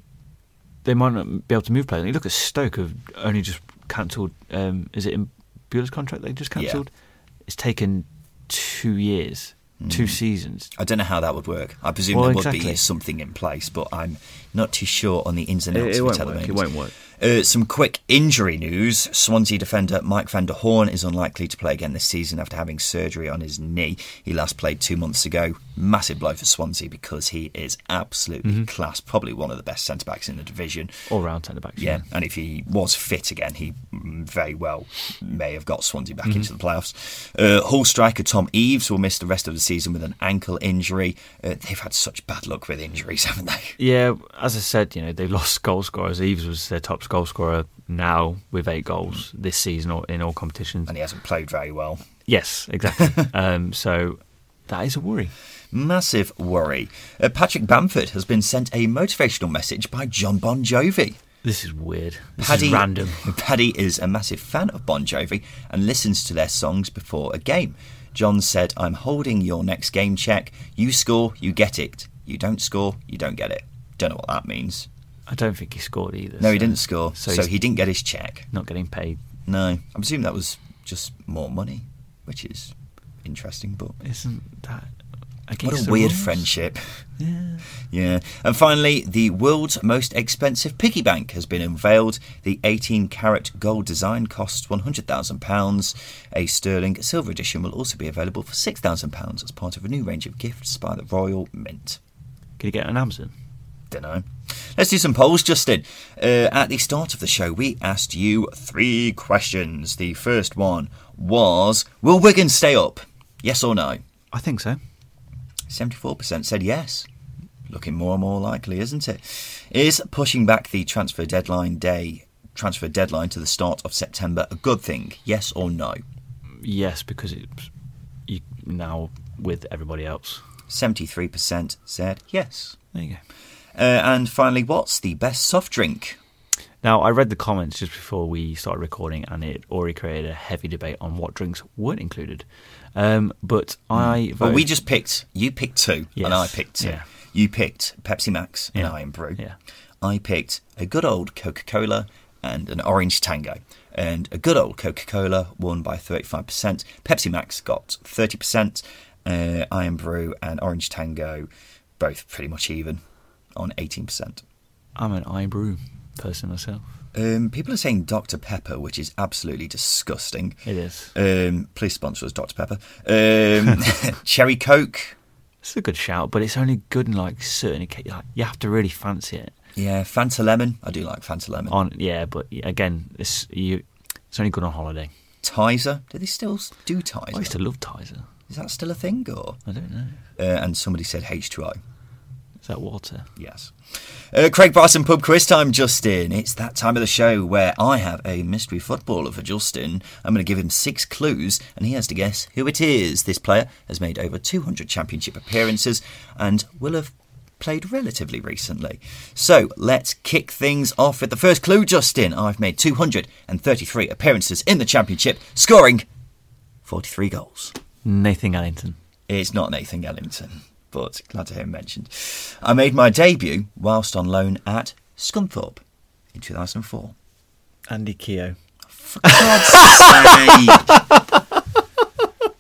They might not be able to move players. You look at Stoke, who've only just cancelled... Um, is it in Bueller's contract they just cancelled? Yeah. It's taken two years, mm. two seasons. I don't know how that would work. I presume well, there would exactly. be something in place, but I'm not too sure on the ins and outs. It, it, won't, work. it won't work. Uh, some quick injury news. Swansea defender Mike van der Hoorn is unlikely to play again this season after having surgery on his knee. He last played two months ago. Massive blow for Swansea because he is absolutely mm-hmm. class. Probably one of the best centre-backs in the division. All-round centre-backs. Yeah. yeah, and if he was fit again, he very well may have got Swansea back mm-hmm. into the playoffs. Uh, Hull striker Tom Eaves will miss the rest of the season with an ankle injury. Uh, they've had such bad luck with injuries, haven't they? Yeah, as I said, you know, they've lost goal scorers. Eaves was their top scorer. Goal scorer now with eight goals this season or in all competitions, and he hasn't played very well. Yes, exactly. um, so that is a worry, massive worry. Uh, Patrick Bamford has been sent a motivational message by Jon Bon Jovi. This is weird. This Paddy, is random. Paddy is a massive fan of Bon Jovi and listens to their songs before a game. John said, I'm holding your next game check. You score, you get it. You don't score, you don't get it. Don't know what that means. I don't think he scored either. No, so. he didn't score, so, so he didn't get his check. Not getting paid. No. I'm assuming that was just more money, which is interesting, but... Isn't that... What a weird rules? friendship. Yeah. Yeah. And finally, the world's most expensive piggy bank has been unveiled. The eighteen carat gold design costs one hundred thousand pounds. A sterling silver edition will also be available for six thousand pounds as part of a new range of gifts by the Royal Mint. Can you get it on Amazon? Don't know. Let's do some polls, Justin. Uh, at the start of the show, we asked you three questions. The first one was, will Wigan stay up? Yes or no? I think so. seventy-four percent said yes. Looking more and more likely, isn't it? Is pushing back the transfer deadline day, transfer deadline to the start of September a good thing? Yes or no? Yes, because it's you, now with everybody else. seventy-three percent said yes. There you go. Uh, and finally, what's the best soft drink? Now, I read the comments just before we started recording and it already created a heavy debate on what drinks weren't included. Um, but I... Well, we just picked... You picked two, yes. and I picked two. Yeah. You picked Pepsi Max yeah. and Iron Brew. Yeah. I picked a good old Coca-Cola and an Orange Tango. And a good old Coca-Cola won by thirty-five percent. Pepsi Max got thirty percent. Uh, Iron Brew and Orange Tango both pretty much even on eighteen percent. I'm an Iron Brew person myself. Um, people are saying Doctor Pepper, which is absolutely disgusting. It is. Um, please sponsor us, Doctor Pepper. Um, Cherry Coke. It's a good shout, but it's only good in like certain occasions. Like, you have to really fancy it. Yeah, Fanta Lemon. I do like Fanta Lemon. On yeah, but again, it's you. It's only good on holiday. Tizer. Do they still do Tizer? I used to love Tizer. Is that still a thing, or I don't know? Uh, and somebody said H two O. Is that water? Yes. Uh, Craig Bryson pub quiz time, Justin. It's that time of the show where I have a mystery footballer for Justin. I'm going to give him six clues and he has to guess who it is. This player has made over two hundred championship appearances and will have played relatively recently. So let's kick things off with the first clue, Justin. I've made two hundred thirty-three appearances in the championship, scoring forty-three goals. Nathan Ellington. It's not Nathan Ellington, but glad to hear him mentioned. I made my debut whilst on loan at Scunthorpe in two thousand four. Andy Keogh. For God's sake!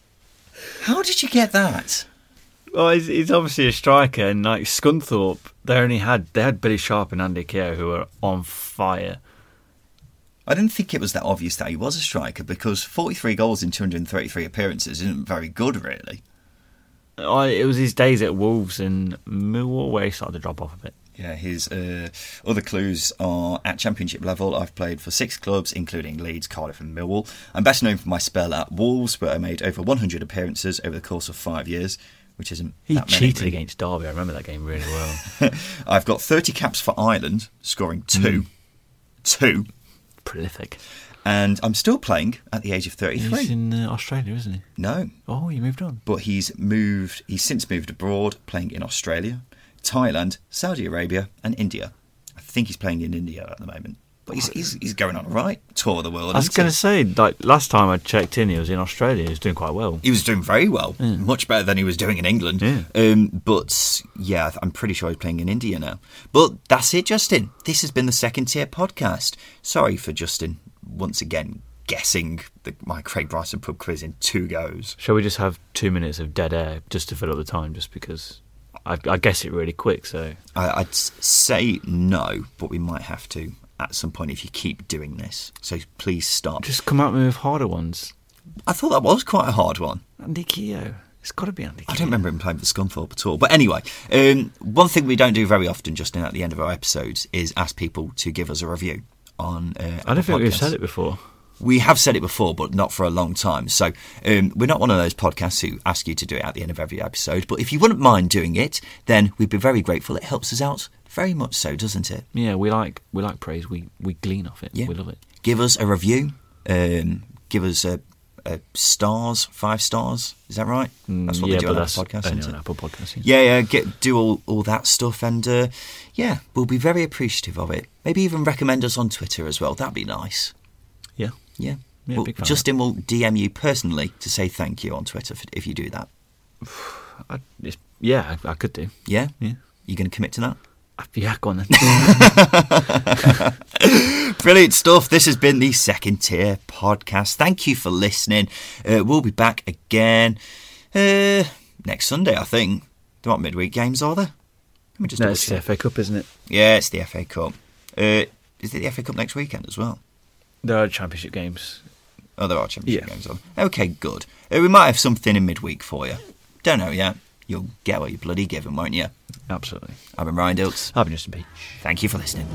How did you get that? Well, he's, he's obviously a striker, and like Scunthorpe, they only had they had Billy Sharp and Andy Keogh, who were on fire. I didn't think it was that obvious that he was a striker, because forty-three goals in two hundred thirty-three appearances isn't very good, really. I, it was his days at Wolves and Millwall where he started to drop off a bit. Yeah, his uh, other clues are at championship level. I've played for six clubs, including Leeds, Cardiff and Millwall. I'm best known for my spell at Wolves, where I made over one hundred appearances over the course of five years, which isn't he that many. He cheated really. against Derby. I remember that game really well. I've got thirty caps for Ireland, scoring two. Mm. Two. Prolific. And I'm still playing at the age of thirty-three. He's in uh, Australia, isn't he? No. Oh, he moved on. But he's moved. He's since moved abroad, playing in Australia, Thailand, Saudi Arabia and India. I think he's playing in India at the moment. But he's he's, he's going on a right tour of the world. I was going to say, like last time I checked in, he was in Australia. He was doing quite well. He was doing very well. Yeah. Much better than he was doing in England. Yeah. Um, but, yeah, I'm pretty sure he's playing in India now. But that's it, Justin. This has been the Second Tier Podcast. Sorry for Justin once again guessing the, my Craig Bryson pub quiz in two goes. Shall we just have two minutes of dead air just to fill up the time, just because I, I guess it really quick, so... I, I'd say no, but we might have to at some point if you keep doing this. So please stop. Just come out with harder ones. I thought that was quite a hard one. Andy Keogh. It's got to be Andy Keogh. I don't remember him playing for Scunthorpe at all. But anyway, um, one thing we don't do very often, Justin, at the end of our episodes is ask people to give us a review. On, uh, I don't think podcasts. We've said it before. We have said it before, but not for a long time. So um, we're not one of those podcasts who ask you to do it at the end of every episode. But if you wouldn't mind doing it, then we'd be very grateful. It helps us out very much, so doesn't it? Yeah, we like we like praise. We we glean off it. Yeah. We love it. Give us a review. Um, give us a, uh, stars, five stars. Is that right? That's what yeah, they do on Apple Podcasts, isn't it? Apple Podcasts, yeah. yeah, yeah. Get do all, all that stuff, and uh, yeah, we'll be very appreciative of it. Maybe even recommend us on Twitter as well. That'd be nice. Yeah, yeah. yeah well, Justin will D M you personally to say thank you on Twitter for, if you do that. I, yeah, I, I could do. Yeah, yeah. You going to commit to that? Yeah, go on then. Brilliant stuff. This has been the Second Tier Podcast. Thank you for listening. Uh, we'll be back again uh, next Sunday, I think. There aren't midweek games, are there? Let me just no, it's the F A Cup, isn't it? Yeah, it's the F A Cup. Uh, is it the F A Cup next weekend as well? There are Championship games. Oh, there are Championship yeah. games on. Okay, good. Uh, we might have something in midweek for you. Don't know yet. You'll get what you're bloody given, won't you? Absolutely. I've been Ryan Dilks. I've been Justin Peach. Thank you for listening.